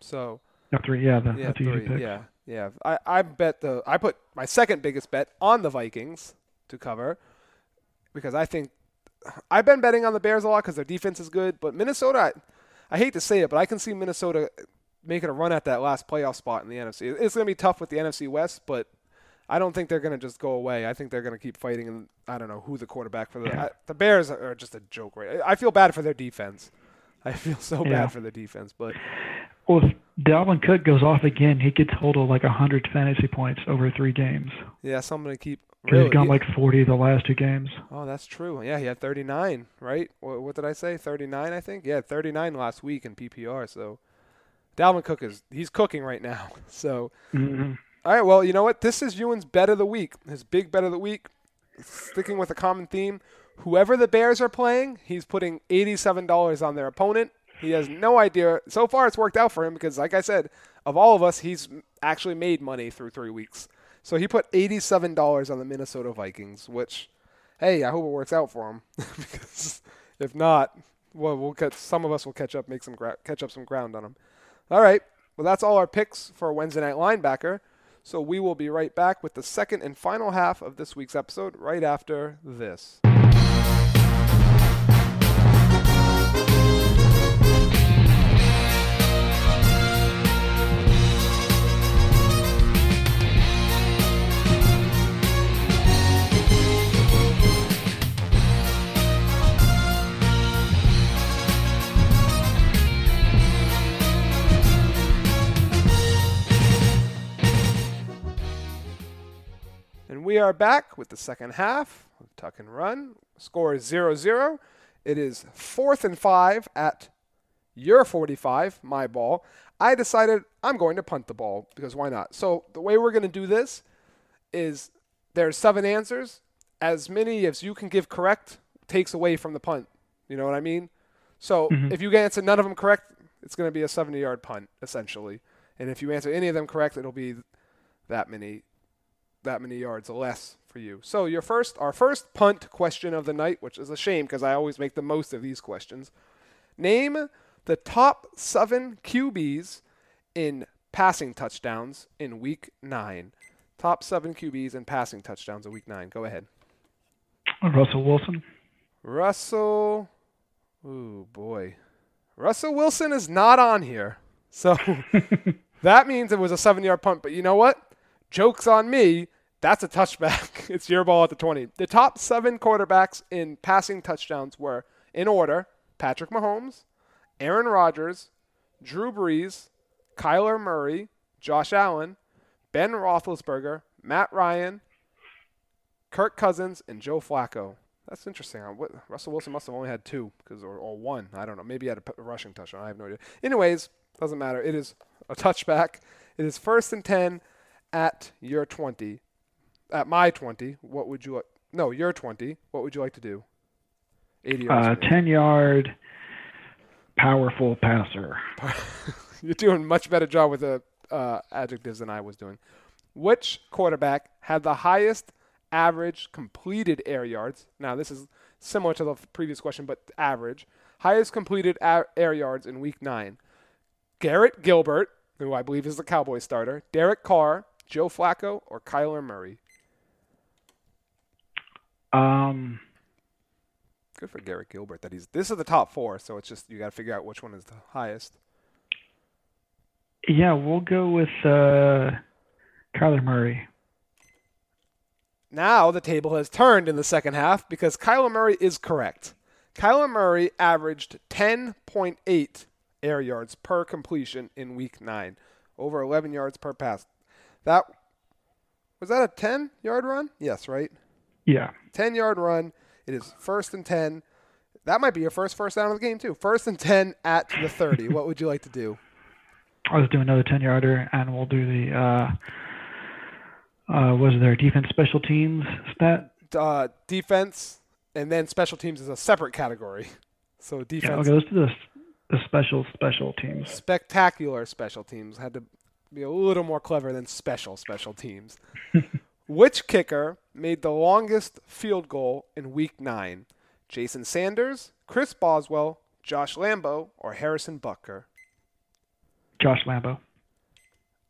So. No, three, yeah, the, yeah, that's three, easy pick. Yeah, yeah. I, I bet the I put my second biggest bet on the Vikings to cover because I think I've been betting on the Bears a lot because their defense is good, but Minnesota. I, I hate to say it, but I can see Minnesota making a run at that last playoff spot in the N F C. It's going to be tough with the N F C West, but I don't think they're going to just go away. I think they're going to keep fighting, and I don't know who the quarterback for the yeah. I, the Bears are just a joke, right? I feel bad for their defense. I feel so yeah. bad for their defense, but. Well, if Dalvin Cook goes off again, he could total like one hundred fantasy points over three games. Yeah, so I'm going to keep really, – he's gone he, like forty the last two games. Oh, that's true. Yeah, he had thirty-nine, right? What, what did I say? thirty-nine, I think? Yeah, thirty-nine last week in P P R. So Dalvin Cook is – he's cooking right now. So, mm-hmm. All right, well, you know what? This is Ewan's bet of the week, his big bet of the week, sticking with a common theme. Whoever the Bears are playing, he's putting eighty-seven dollars on their opponent. He has no idea. So far, it's worked out for him because, like I said, of all of us, he's actually made money through three weeks. So he put eighty-seven dollars on the Minnesota Vikings, which, hey, I hope it works out for him. Because if not, well, we'll catch, some of us will catch up, make some gra- catch up some ground on him. All right. Well, that's all our picks for Wednesday Night Linebacker. So we will be right back with the second and final half of this week's episode right after this. We are back with the second half of Tuck and Run. Score is zero zero. It is fourth and five at your forty-five, my ball. I decided I'm going to punt the ball because why not? So the way we're going to do this is there's seven answers. As many as you can give correct takes away from the punt. You know what I mean? So mm-hmm. if you answer none of them correct, it's going to be a seventy-yard punt, essentially. And if you answer any of them correct, it'll be that many that many yards or less for you. So your first, our first punt question of the night, which is a shame because I always make the most of these questions. Name the top seven Q Bs in passing touchdowns in week nine. Top seven Q Bs in passing touchdowns in week nine. Go ahead. Russell Wilson. Russell. Ooh, boy. Russell Wilson is not on here. So that means it was a seven-yard punt. But you know what? Joke's on me. That's a touchback. It's your ball at the twenty. The top seven quarterbacks in passing touchdowns were, in order, Patrick Mahomes, Aaron Rodgers, Drew Brees, Kyler Murray, Josh Allen, Ben Roethlisberger, Matt Ryan, Kirk Cousins, and Joe Flacco. That's interesting. Russell Wilson must have only had two because, or, or one. I don't know. Maybe he had a rushing touchdown. I have no idea. Anyways, doesn't matter. It is a touchback. It is first and ten. At your twenty, at my twenty, what would you like? No, your twenty. What would you like to do? Eighty yards. Uh, ten-yard, powerful passer. You're doing a much better job with the uh, adjectives than I was doing. Which quarterback had the highest average completed air yards? Now, this is similar to the previous question, but average. Highest completed air yards in Week Nine. Garrett Gilbert, who I believe is the Cowboys starter. Derek Carr, Joe Flacco, or Kyler Murray? Um, Good for Garrett Gilbert that he's. This is the top four, so it's just you got to figure out which one is the highest. Yeah, we'll go with uh, Kyler Murray. Now the table has turned in the second half because Kyler Murray is correct. Kyler Murray averaged ten point eight air yards per completion in Week Nine, over eleven yards per pass. That was that a ten-yard run? Yes, right. Yeah, ten-yard run. It is first and ten. That might be your first first down of the game too. First and ten at the thirty. What would you like to do? I'll just do another ten-yarder, and we'll do the uh, uh, was there defense special teams stat? Uh, defense, and then special teams is a separate category. So defense. Yeah, okay, let's do this. The special, special teams. Spectacular special teams. Had to be a little more clever than special, special teams. Which kicker made the longest field goal in Week nine? Jason Sanders, Chris Boswell, Josh Lambo, or Harrison Butker? Josh Lambo.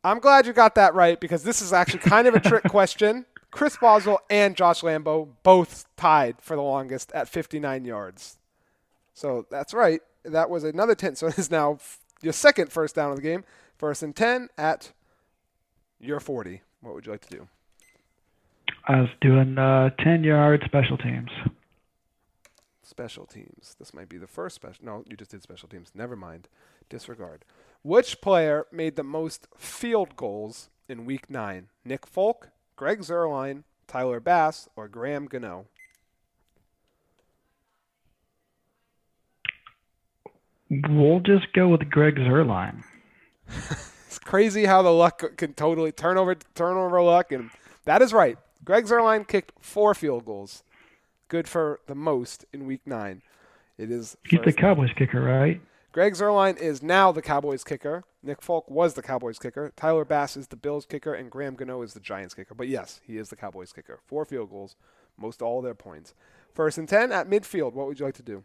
I'm glad you got that right because this is actually kind of a trick question. Chris Boswell and Josh Lambo both tied for the longest at fifty-nine yards. So that's right. That was another ten. So it is now your second first down of the game. First and ten at your forty. What would you like to do? I was doing uh, ten-yard special teams. Special teams. This might be the first special. No, you just did special teams. Never mind. Disregard. Which player made the most field goals in Week nine? Nick Folk, Greg Zuerlein, Tyler Bass, or Graham Gano? We'll just go with Greg Zuerlein. It's crazy how the luck can totally turn over, turn over luck, and that is right. Greg Zuerlein kicked four field goals. Good for the most in Week nine. It is. He's the Cowboys kicker, right? Greg Zuerlein is now the Cowboys kicker. Nick Folk was the Cowboys kicker. Tyler Bass is the Bills kicker, and Graham Gano is the Giants kicker. But, yes, he is the Cowboys kicker. Four field goals, most all their points. First and ten at midfield. What would you like to do?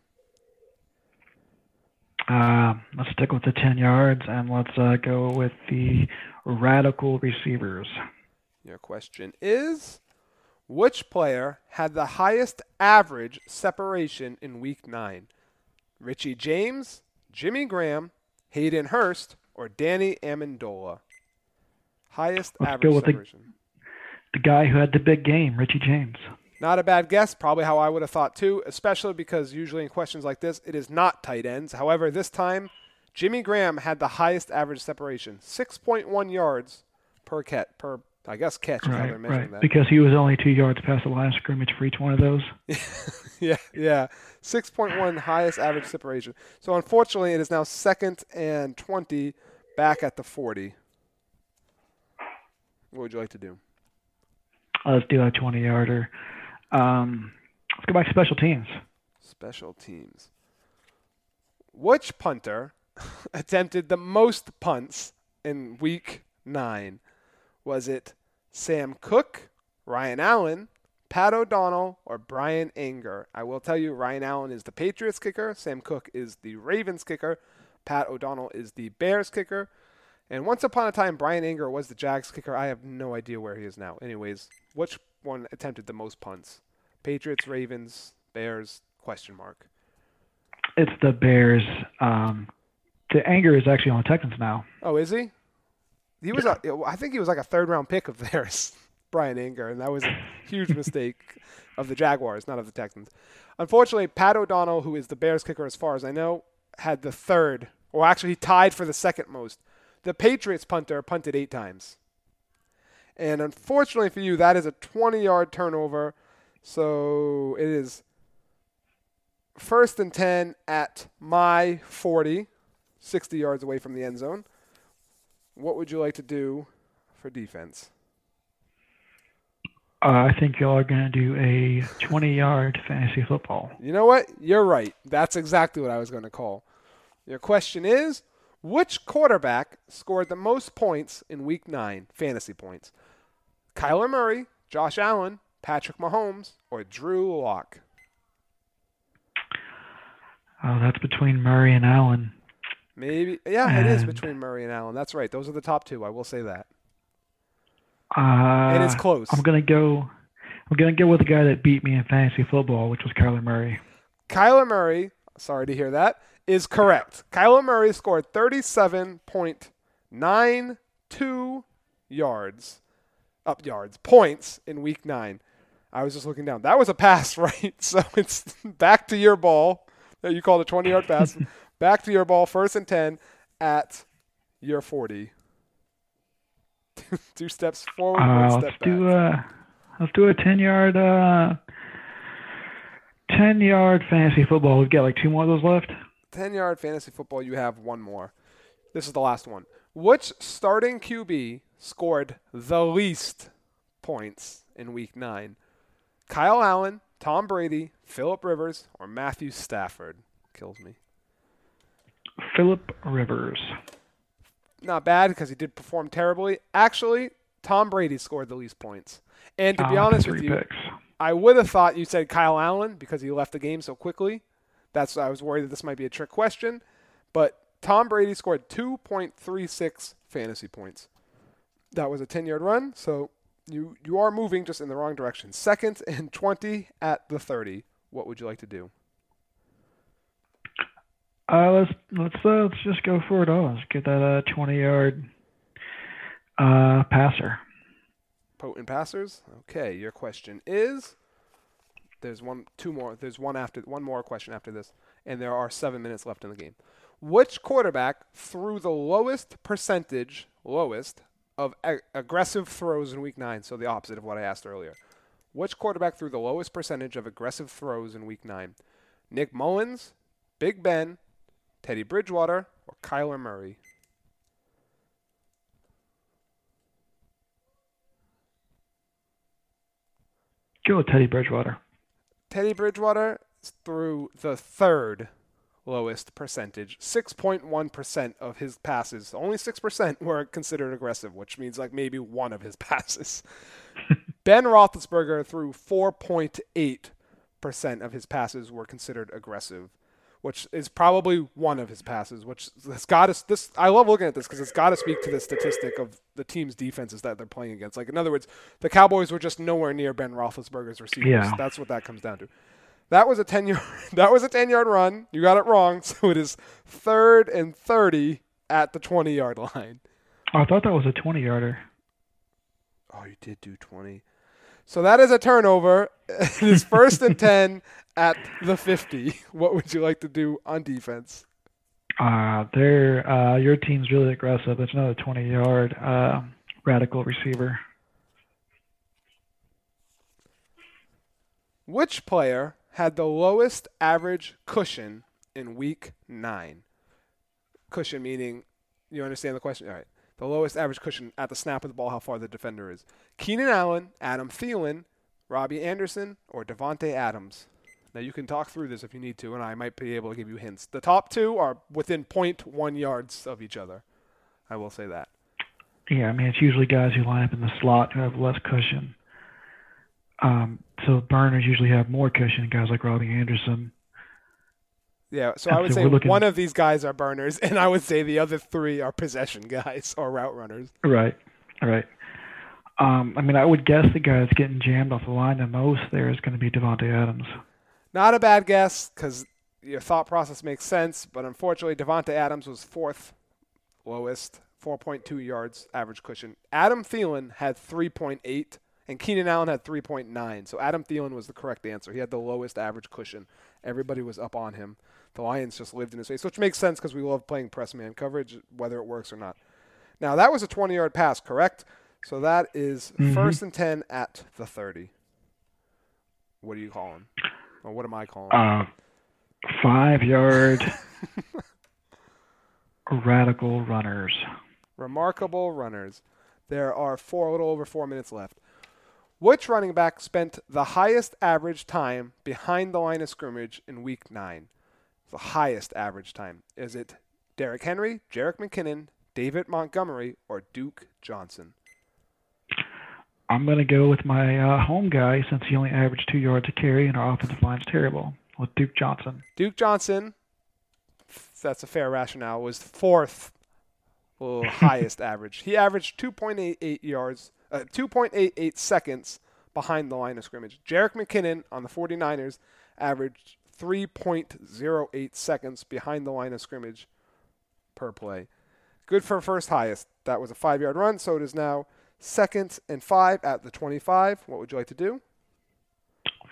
Uh, let's stick with the ten yards, and let's uh, go with the radical receivers. Your question is, which player had the highest average separation in Week nine? Richie James, Jimmy Graham, Hayden Hurst, or Danny Amendola? Highest let's average separation. The, the guy who had the big game, Richie James. Not a bad guess. Probably how I would have thought, too, especially because usually in questions like this, it is not tight ends. However, this time, Jimmy Graham had the highest average separation, six point one yards per cat, per I guess catch. Right, mentioned right. That. Because he was only two yards past the line of scrimmage for each one of those. yeah, yeah. six point one highest average separation. So, unfortunately, it is now second and twenty back at the forty. What would you like to do? Let's do a twenty-yarder. Um, let's go back to special teams. Special teams. Which punter attempted the most punts in Week nine? Was it Sam Cook, Ryan Allen, Pat O'Donnell, or Brian Anger? I will tell you, Ryan Allen is the Patriots kicker. Sam Cook is the Ravens kicker. Pat O'Donnell is the Bears kicker. And once upon a time, Brian Anger was the Jags kicker. I have no idea where he is now. Anyways, which one attempted the most punts? Patriots, Ravens, Bears, question mark. It's the Bears. Um, the Anger is actually on the Texans now. Oh, is he? He was, a, I think he was like a third-round pick of theirs, Brian Anger, and that was a huge mistake of the Jaguars, not of the Texans. Unfortunately, Pat O'Donnell, who is the Bears kicker as far as I know, had the third, or actually he tied for the second most. The Patriots punter punted eight times. And unfortunately for you, that is a twenty-yard turnover, so it is first and ten at my forty, sixty yards away from the end zone. What would you like to do for defense? Uh, I think y'all are going to do a twenty-yard fantasy football. You know what? You're right. That's exactly what I was going to call. Your question is, which quarterback scored the most points in Week nine, fantasy points? Kyler Murray, Josh Allen, Patrick Mahomes, or Drew Lock? Oh, that's between Murray and Allen. Maybe. Yeah, and it is between Murray and Allen. That's right. Those are the top two. I will say that. Uh, and it's close. I'm going to go I'm going to go with the guy that beat me in fantasy football, which was Kyler Murray. Kyler Murray, sorry to hear that, is correct. Kyler Murray scored thirty-seven point nine two yards, up yards, points in Week nine. I was just looking down. That was a pass, right? So it's back to your ball. You called a twenty-yard pass. Back to your ball, first and ten at your forty. Two steps forward, uh, one step let's back. Do a, let's do a ten-yard uh, ten-yard fantasy football. We've got like two more of those left. ten-yard fantasy football, you have one more. This is the last one. Which starting Q B scored the least points in Week nine? Kyle Allen, Tom Brady, Phillip Rivers, or Matthew Stafford? Kills me. Phillip Rivers. Not bad because he did perform terribly. Actually, Tom Brady scored the least points. And to be um, honest with you, picks. I would have thought you said Kyle Allen because he left the game so quickly. That's I was worried that this might be a trick question. But Tom Brady scored two point three six fantasy points. That was a ten-yard run, so you, you are moving just in the wrong direction. Second and twenty at the thirty. What would you like to do? Uh, let's let's uh, let's just go for it all. Let's get that uh, twenty-yard uh, passer. Potent passers. Okay, your question is. There's one, two more. There's one after one more question after this, and there are seven minutes left in the game. Which quarterback threw the lowest percentage, lowest of ag- aggressive throws in Week Nine? So the opposite of what I asked earlier. Which quarterback threw the lowest percentage of aggressive throws in Week Nine? Nick Mullins, Big Ben, Teddy Bridgewater, or Kyler Murray? Go with Teddy Bridgewater. Teddy Bridgewater threw the third lowest percentage, six point one percent of his passes. Only six percent were considered aggressive, which means like maybe one of his passes. Ben Roethlisberger threw four point eight percent of his passes were considered aggressive, which is probably one of his passes, which has got us this. I love looking at this because it's got to speak to the statistic of the team's defenses that they're playing against. Like, in other words, the Cowboys were just nowhere near Ben Roethlisberger's receivers. Yeah. That's what that comes down to. That was a ten-yard that was a ten-yard run. You got it wrong. So it is third and thirty at the twenty-yard line. Oh, I thought that was a twenty-yarder. Oh, you did do twenty. So that is a turnover. It is first and ten at the fifty. What would you like to do on defense? Uh, they're, uh, your team's really aggressive. That's another twenty-yard uh, radical receiver. Which player had the lowest average cushion in Week nine? Cushion meaning, you understand the question? All right. The lowest average cushion at the snap of the ball, how far the defender is. Keenan Allen, Adam Thielen, Robbie Anderson, or Davante Adams. Now, you can talk through this if you need to, and I might be able to give you hints. The top two are within zero point one yards of each other. I will say that. Yeah, I mean, it's usually guys who line up in the slot who have less cushion. Um, so burners usually have more cushion, guys like Robbie Anderson. Yeah, so I would say one of these guys are burners, and I would say the other three are possession guys or route runners. Right, right. Um, I mean, I would guess the guy that's getting jammed off the line the most there is going to be Davante Adams. Not a bad guess because your thought process makes sense, but unfortunately Davante Adams was fourth lowest, four point two yards average cushion. Adam Thielen had three point eight, and Keenan Allen had three point nine, so Adam Thielen was the correct answer. He had the lowest average cushion. Everybody was up on him. The Lions just lived in his face, which makes sense because we love playing press man coverage, whether it works or not. Now, that was a twenty-yard pass, correct? So that is mm-hmm. first and ten at the thirty. What are you calling? Or what am I calling? Uh, five-yard radical runners. Remarkable runners. There are four, a little over four minutes left. Which running back spent the highest average time behind the line of scrimmage in Week nine? The highest average time. Is it Derrick Henry, Jerick McKinnon, David Montgomery, or Duke Johnson? I'm going to go with my uh, home guy since he only averaged two yards a carry and our offensive line's terrible, with Duke Johnson. Duke Johnson, that's a fair rationale, was fourth highest average. He averaged two point eight eight yards. Uh, two point eight eight seconds behind the line of scrimmage. Jerick McKinnon on the 49ers averaged three point zero eight seconds behind the line of scrimmage per play. Good for first highest. That was a five-yard run, so it is now second and five at the twenty-five. What would you like to do?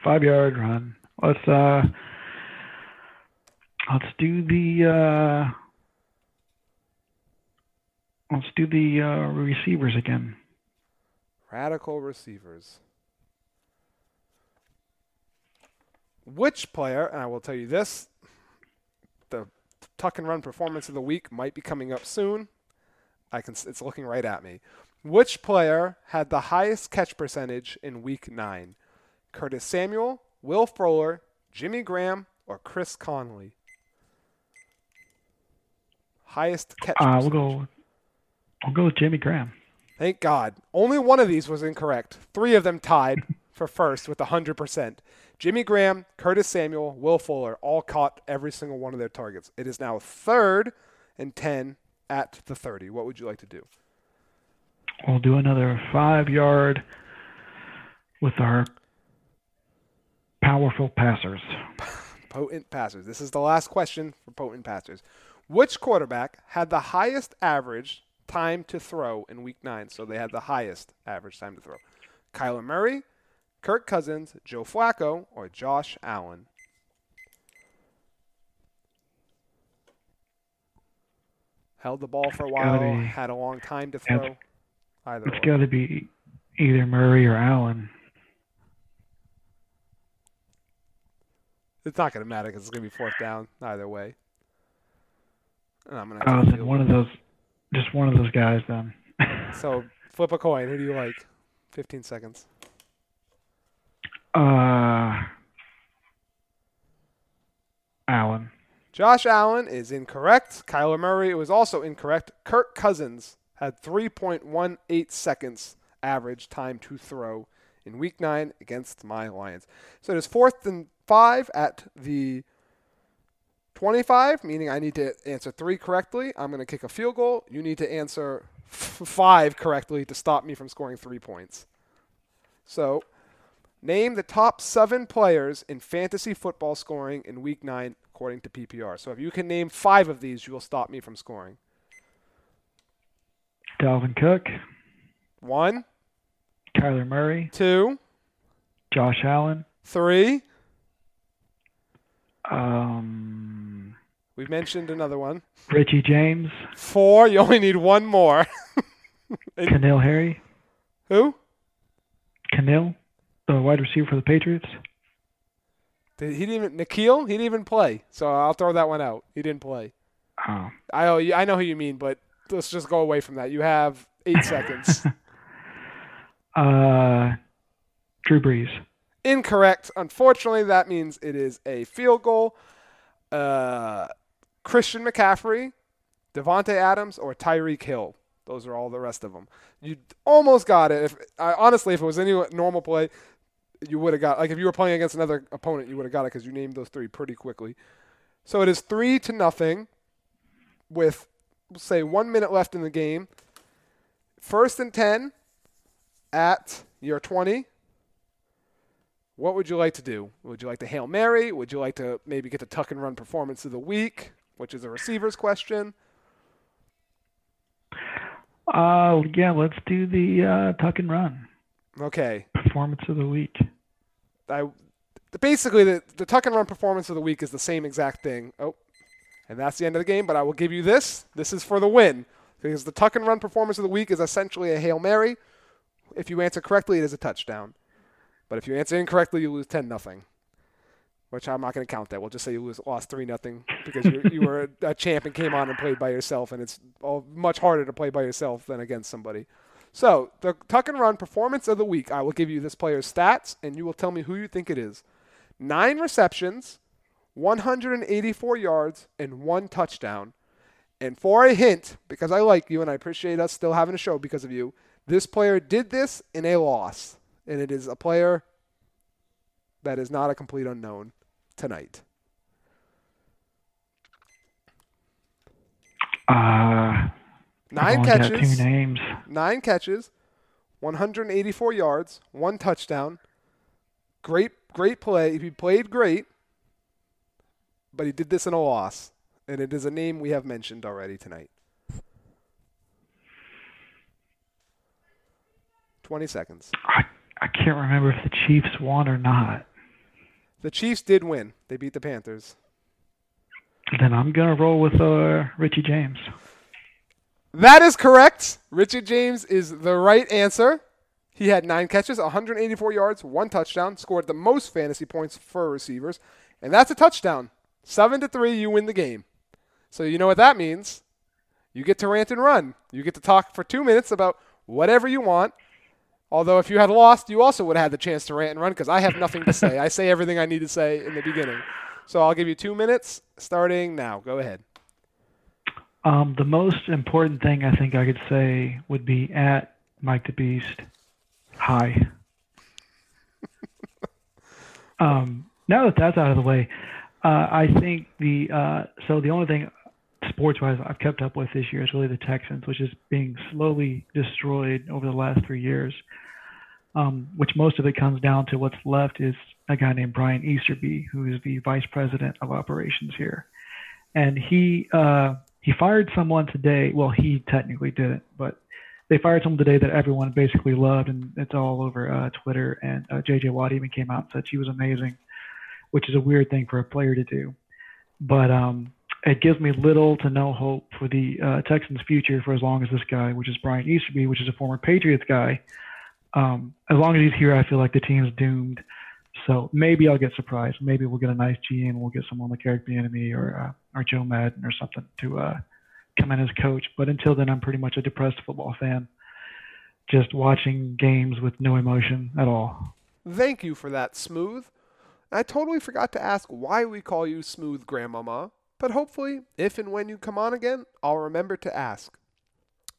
Five-yard run. Let's uh, let's do the uh, let's do the uh, receivers again. Radical receivers. Which player, and I will tell you this, the tuck and run performance of the week might be coming up soon. I can, it's looking right at me. Which player had the highest catch percentage in Week nine? Curtis Samuel, Will Fuller, Jimmy Graham, or Chris Conley? Highest catch uh, percentage. We'll go, I'll go with Jimmy Graham. Thank God. Only one of these was incorrect. Three of them tied. for first with one hundred percent. Jimmy Graham, Curtis Samuel, Will Fuller all caught every single one of their targets. It is now third and ten at the thirty. What would you like to do? We'll do another five-yard with our powerful passers. Potent passers. This is the last question for potent passers. Which quarterback had the highest average time to throw in week nine? So they had the highest average time to throw. Kyler Murray, Kirk Cousins, Joe Flacco, or Josh Allen? Held the ball for a while, be, had a long time to throw. Either it's got to be either Murray or Allen. It's not going to matter because it's going to be fourth down either way. And I'm going to. Oh, then one of those, just one of those guys then. So flip a coin. Who do you like? Fifteen seconds. Uh, Allen. Josh Allen is incorrect. Kyler Murray was also incorrect. Kirk Cousins had three point one eight seconds average time to throw in week nine against my Lions. So it is fourth and five at the twenty-five, meaning I need to answer three correctly. I'm going to kick a field goal. You need to answer f- five correctly to stop me from scoring three points. So name the top seven players in fantasy football scoring in week nine according to P P R. So if you can name five of these, you will stop me from scoring. Dalvin Cook. One. Kyler Murray. Two. Josh Allen. Three. Um, We've mentioned another one. Richie James. Four. You only need one more. Khalil Harry. Who? Khalil, the wide receiver for the Patriots. Did he didn't even Nikhil? He didn't even play. So I'll throw that one out. He didn't play. Oh. I I know who you mean, but let's just go away from that. You have eight seconds. Uh, Drew Brees. Incorrect. Unfortunately, that means it is a field goal. Uh, Christian McCaffrey, Davante Adams, or Tyreek Hill. Those are all the rest of them. You almost got it. If I, honestly, if it was any normal play, you would have got. Like if you were playing against another opponent, you would have got it because you named those three pretty quickly. So it is three to nothing. With we'll say one minute left in the game. First and ten at your twenty. What would you like to do? Would you like to Hail Mary? Would you like to maybe get the Tuck and Run performance of the week, which is a receiver's question? Uh, yeah, let's do the uh, Tuck and Run. Okay. Performance of the week. I basically the, the Tuck and Run performance of the week is the same exact thing. Oh, and that's the end of the game. But I will give you this. This is for the win because the Tuck and Run performance of the week is essentially a Hail Mary. If you answer correctly, it is a touchdown. But if you answer incorrectly, you lose ten nothing, which I'm not going to count that. We'll just say you lose, lost three nothing because you, you were a, a champ and came on and played by yourself, and it's all much harder to play by yourself than against somebody. So the Tuck and Run performance of the week, I will give you this player's stats, and you will tell me who you think it is. Nine receptions, one hundred eighty-four yards, and one touchdown. And for a hint, because I like you and I appreciate us still having a show because of you, this player did this in a loss. And it is a player that is not a complete unknown tonight. Uh, nine catches, two names. Nine catches, one hundred eighty-four yards, one touchdown. Great, great play. He played great, but he did this in a loss. And it is a name we have mentioned already tonight. twenty seconds. I- I can't remember if the Chiefs won or not. The Chiefs did win. They beat the Panthers. Then I'm going to roll with uh, Richie James. That is correct. Richie James is the right answer. He had nine catches, one hundred eighty-four yards, one touchdown, scored the most fantasy points for receivers, and that's a touchdown. Seven to three, you win the game. So you know what that means. You get to rant and run. You get to talk for two minutes about whatever you want. Although if you had lost, you also would have had the chance to rant and run because I have nothing to say. I say everything I need to say in the beginning. So I'll give you two minutes starting now. Go ahead. Um, the most important thing I think I could say would be at Mike the Beast. Hi. Um, now that that's out of the way, uh, I think the uh, so the only thing sports-wise I've kept up with this year is really the Texans, which is being slowly destroyed over the last three years, um, which most of it comes down to what's left is a guy named Brian Easterby, who is the vice president of operations here. And he uh, he fired someone today. Well, he technically didn't, but they fired someone today that everyone basically loved, and it's all over uh, Twitter. And uh, J J Watt even came out and said she was amazing, which is a weird thing for a player to do. But um, it gives me little to no hope for the uh, Texans' future for as long as this guy, which is Brian Easterby, which is a former Patriots guy. Um, as long as he's here, I feel like the team's doomed. So maybe I'll get surprised. Maybe we'll get a nice G M. We'll get someone like Eric Bieniemy or uh, or Joe Madden or something to uh, come in as coach. But until then, I'm pretty much a depressed football fan, just watching games with no emotion at all. Thank you for that, Smooth. I totally forgot to ask why we call you Smooth Grandmama, but hopefully, if and when you come on again, I'll remember to ask.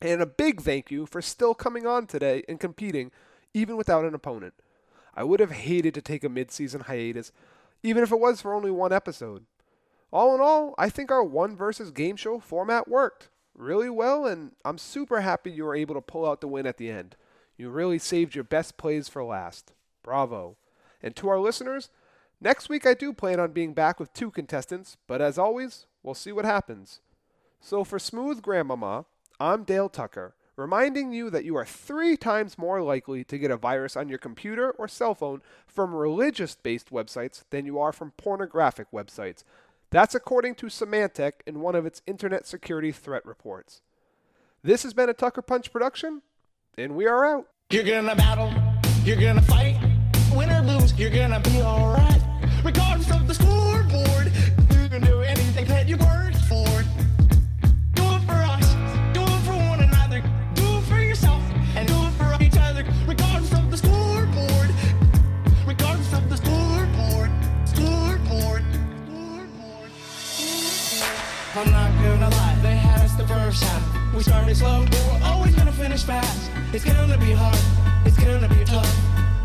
And a big thank you for still coming on today and competing, even without an opponent. I would have hated to take a mid-season hiatus, even if it was for only one episode. All in all, I think our one versus game show format worked really well, and I'm super happy you were able to pull out the win at the end. You really saved your best plays for last. Bravo. And to our listeners, next week I do plan on being back with two contestants, but as always, we'll see what happens. So for Smooth Grandmama, I'm Dale Tucker, reminding you that you are three times more likely to get a virus on your computer or cell phone from religious-based websites than you are from pornographic websites. That's according to Symantec in one of its internet security threat reports. This has been a Tucker Punch production, and we are out. You're gonna battle, you're gonna fight, win or lose, you're gonna be alright. Regardless of the scoreboard, you can do anything that you worked for. I'm not gonna lie, they had us the first time. We started slow, but we're always gonna finish fast. It's gonna be hard, it's gonna be tough.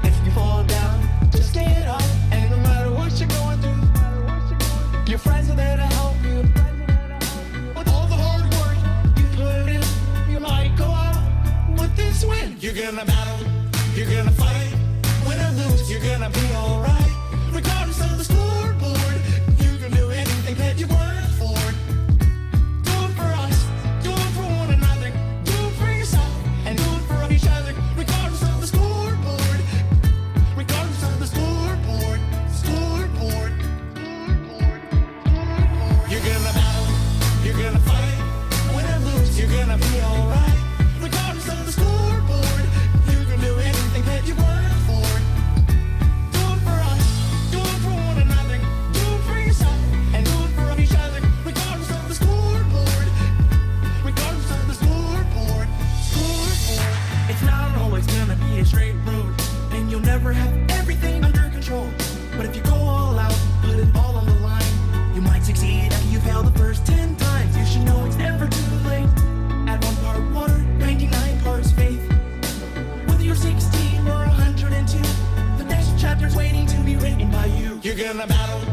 If you fall down, just get up. And no matter what you're going through, your friends are there to help you. With all the hard work you put in, you might go out with this win. You're gonna battle, you're gonna fight. Win or lose, you're gonna be alright. Regardless of the scoreboard, you can do anything that you want. You're gonna battle,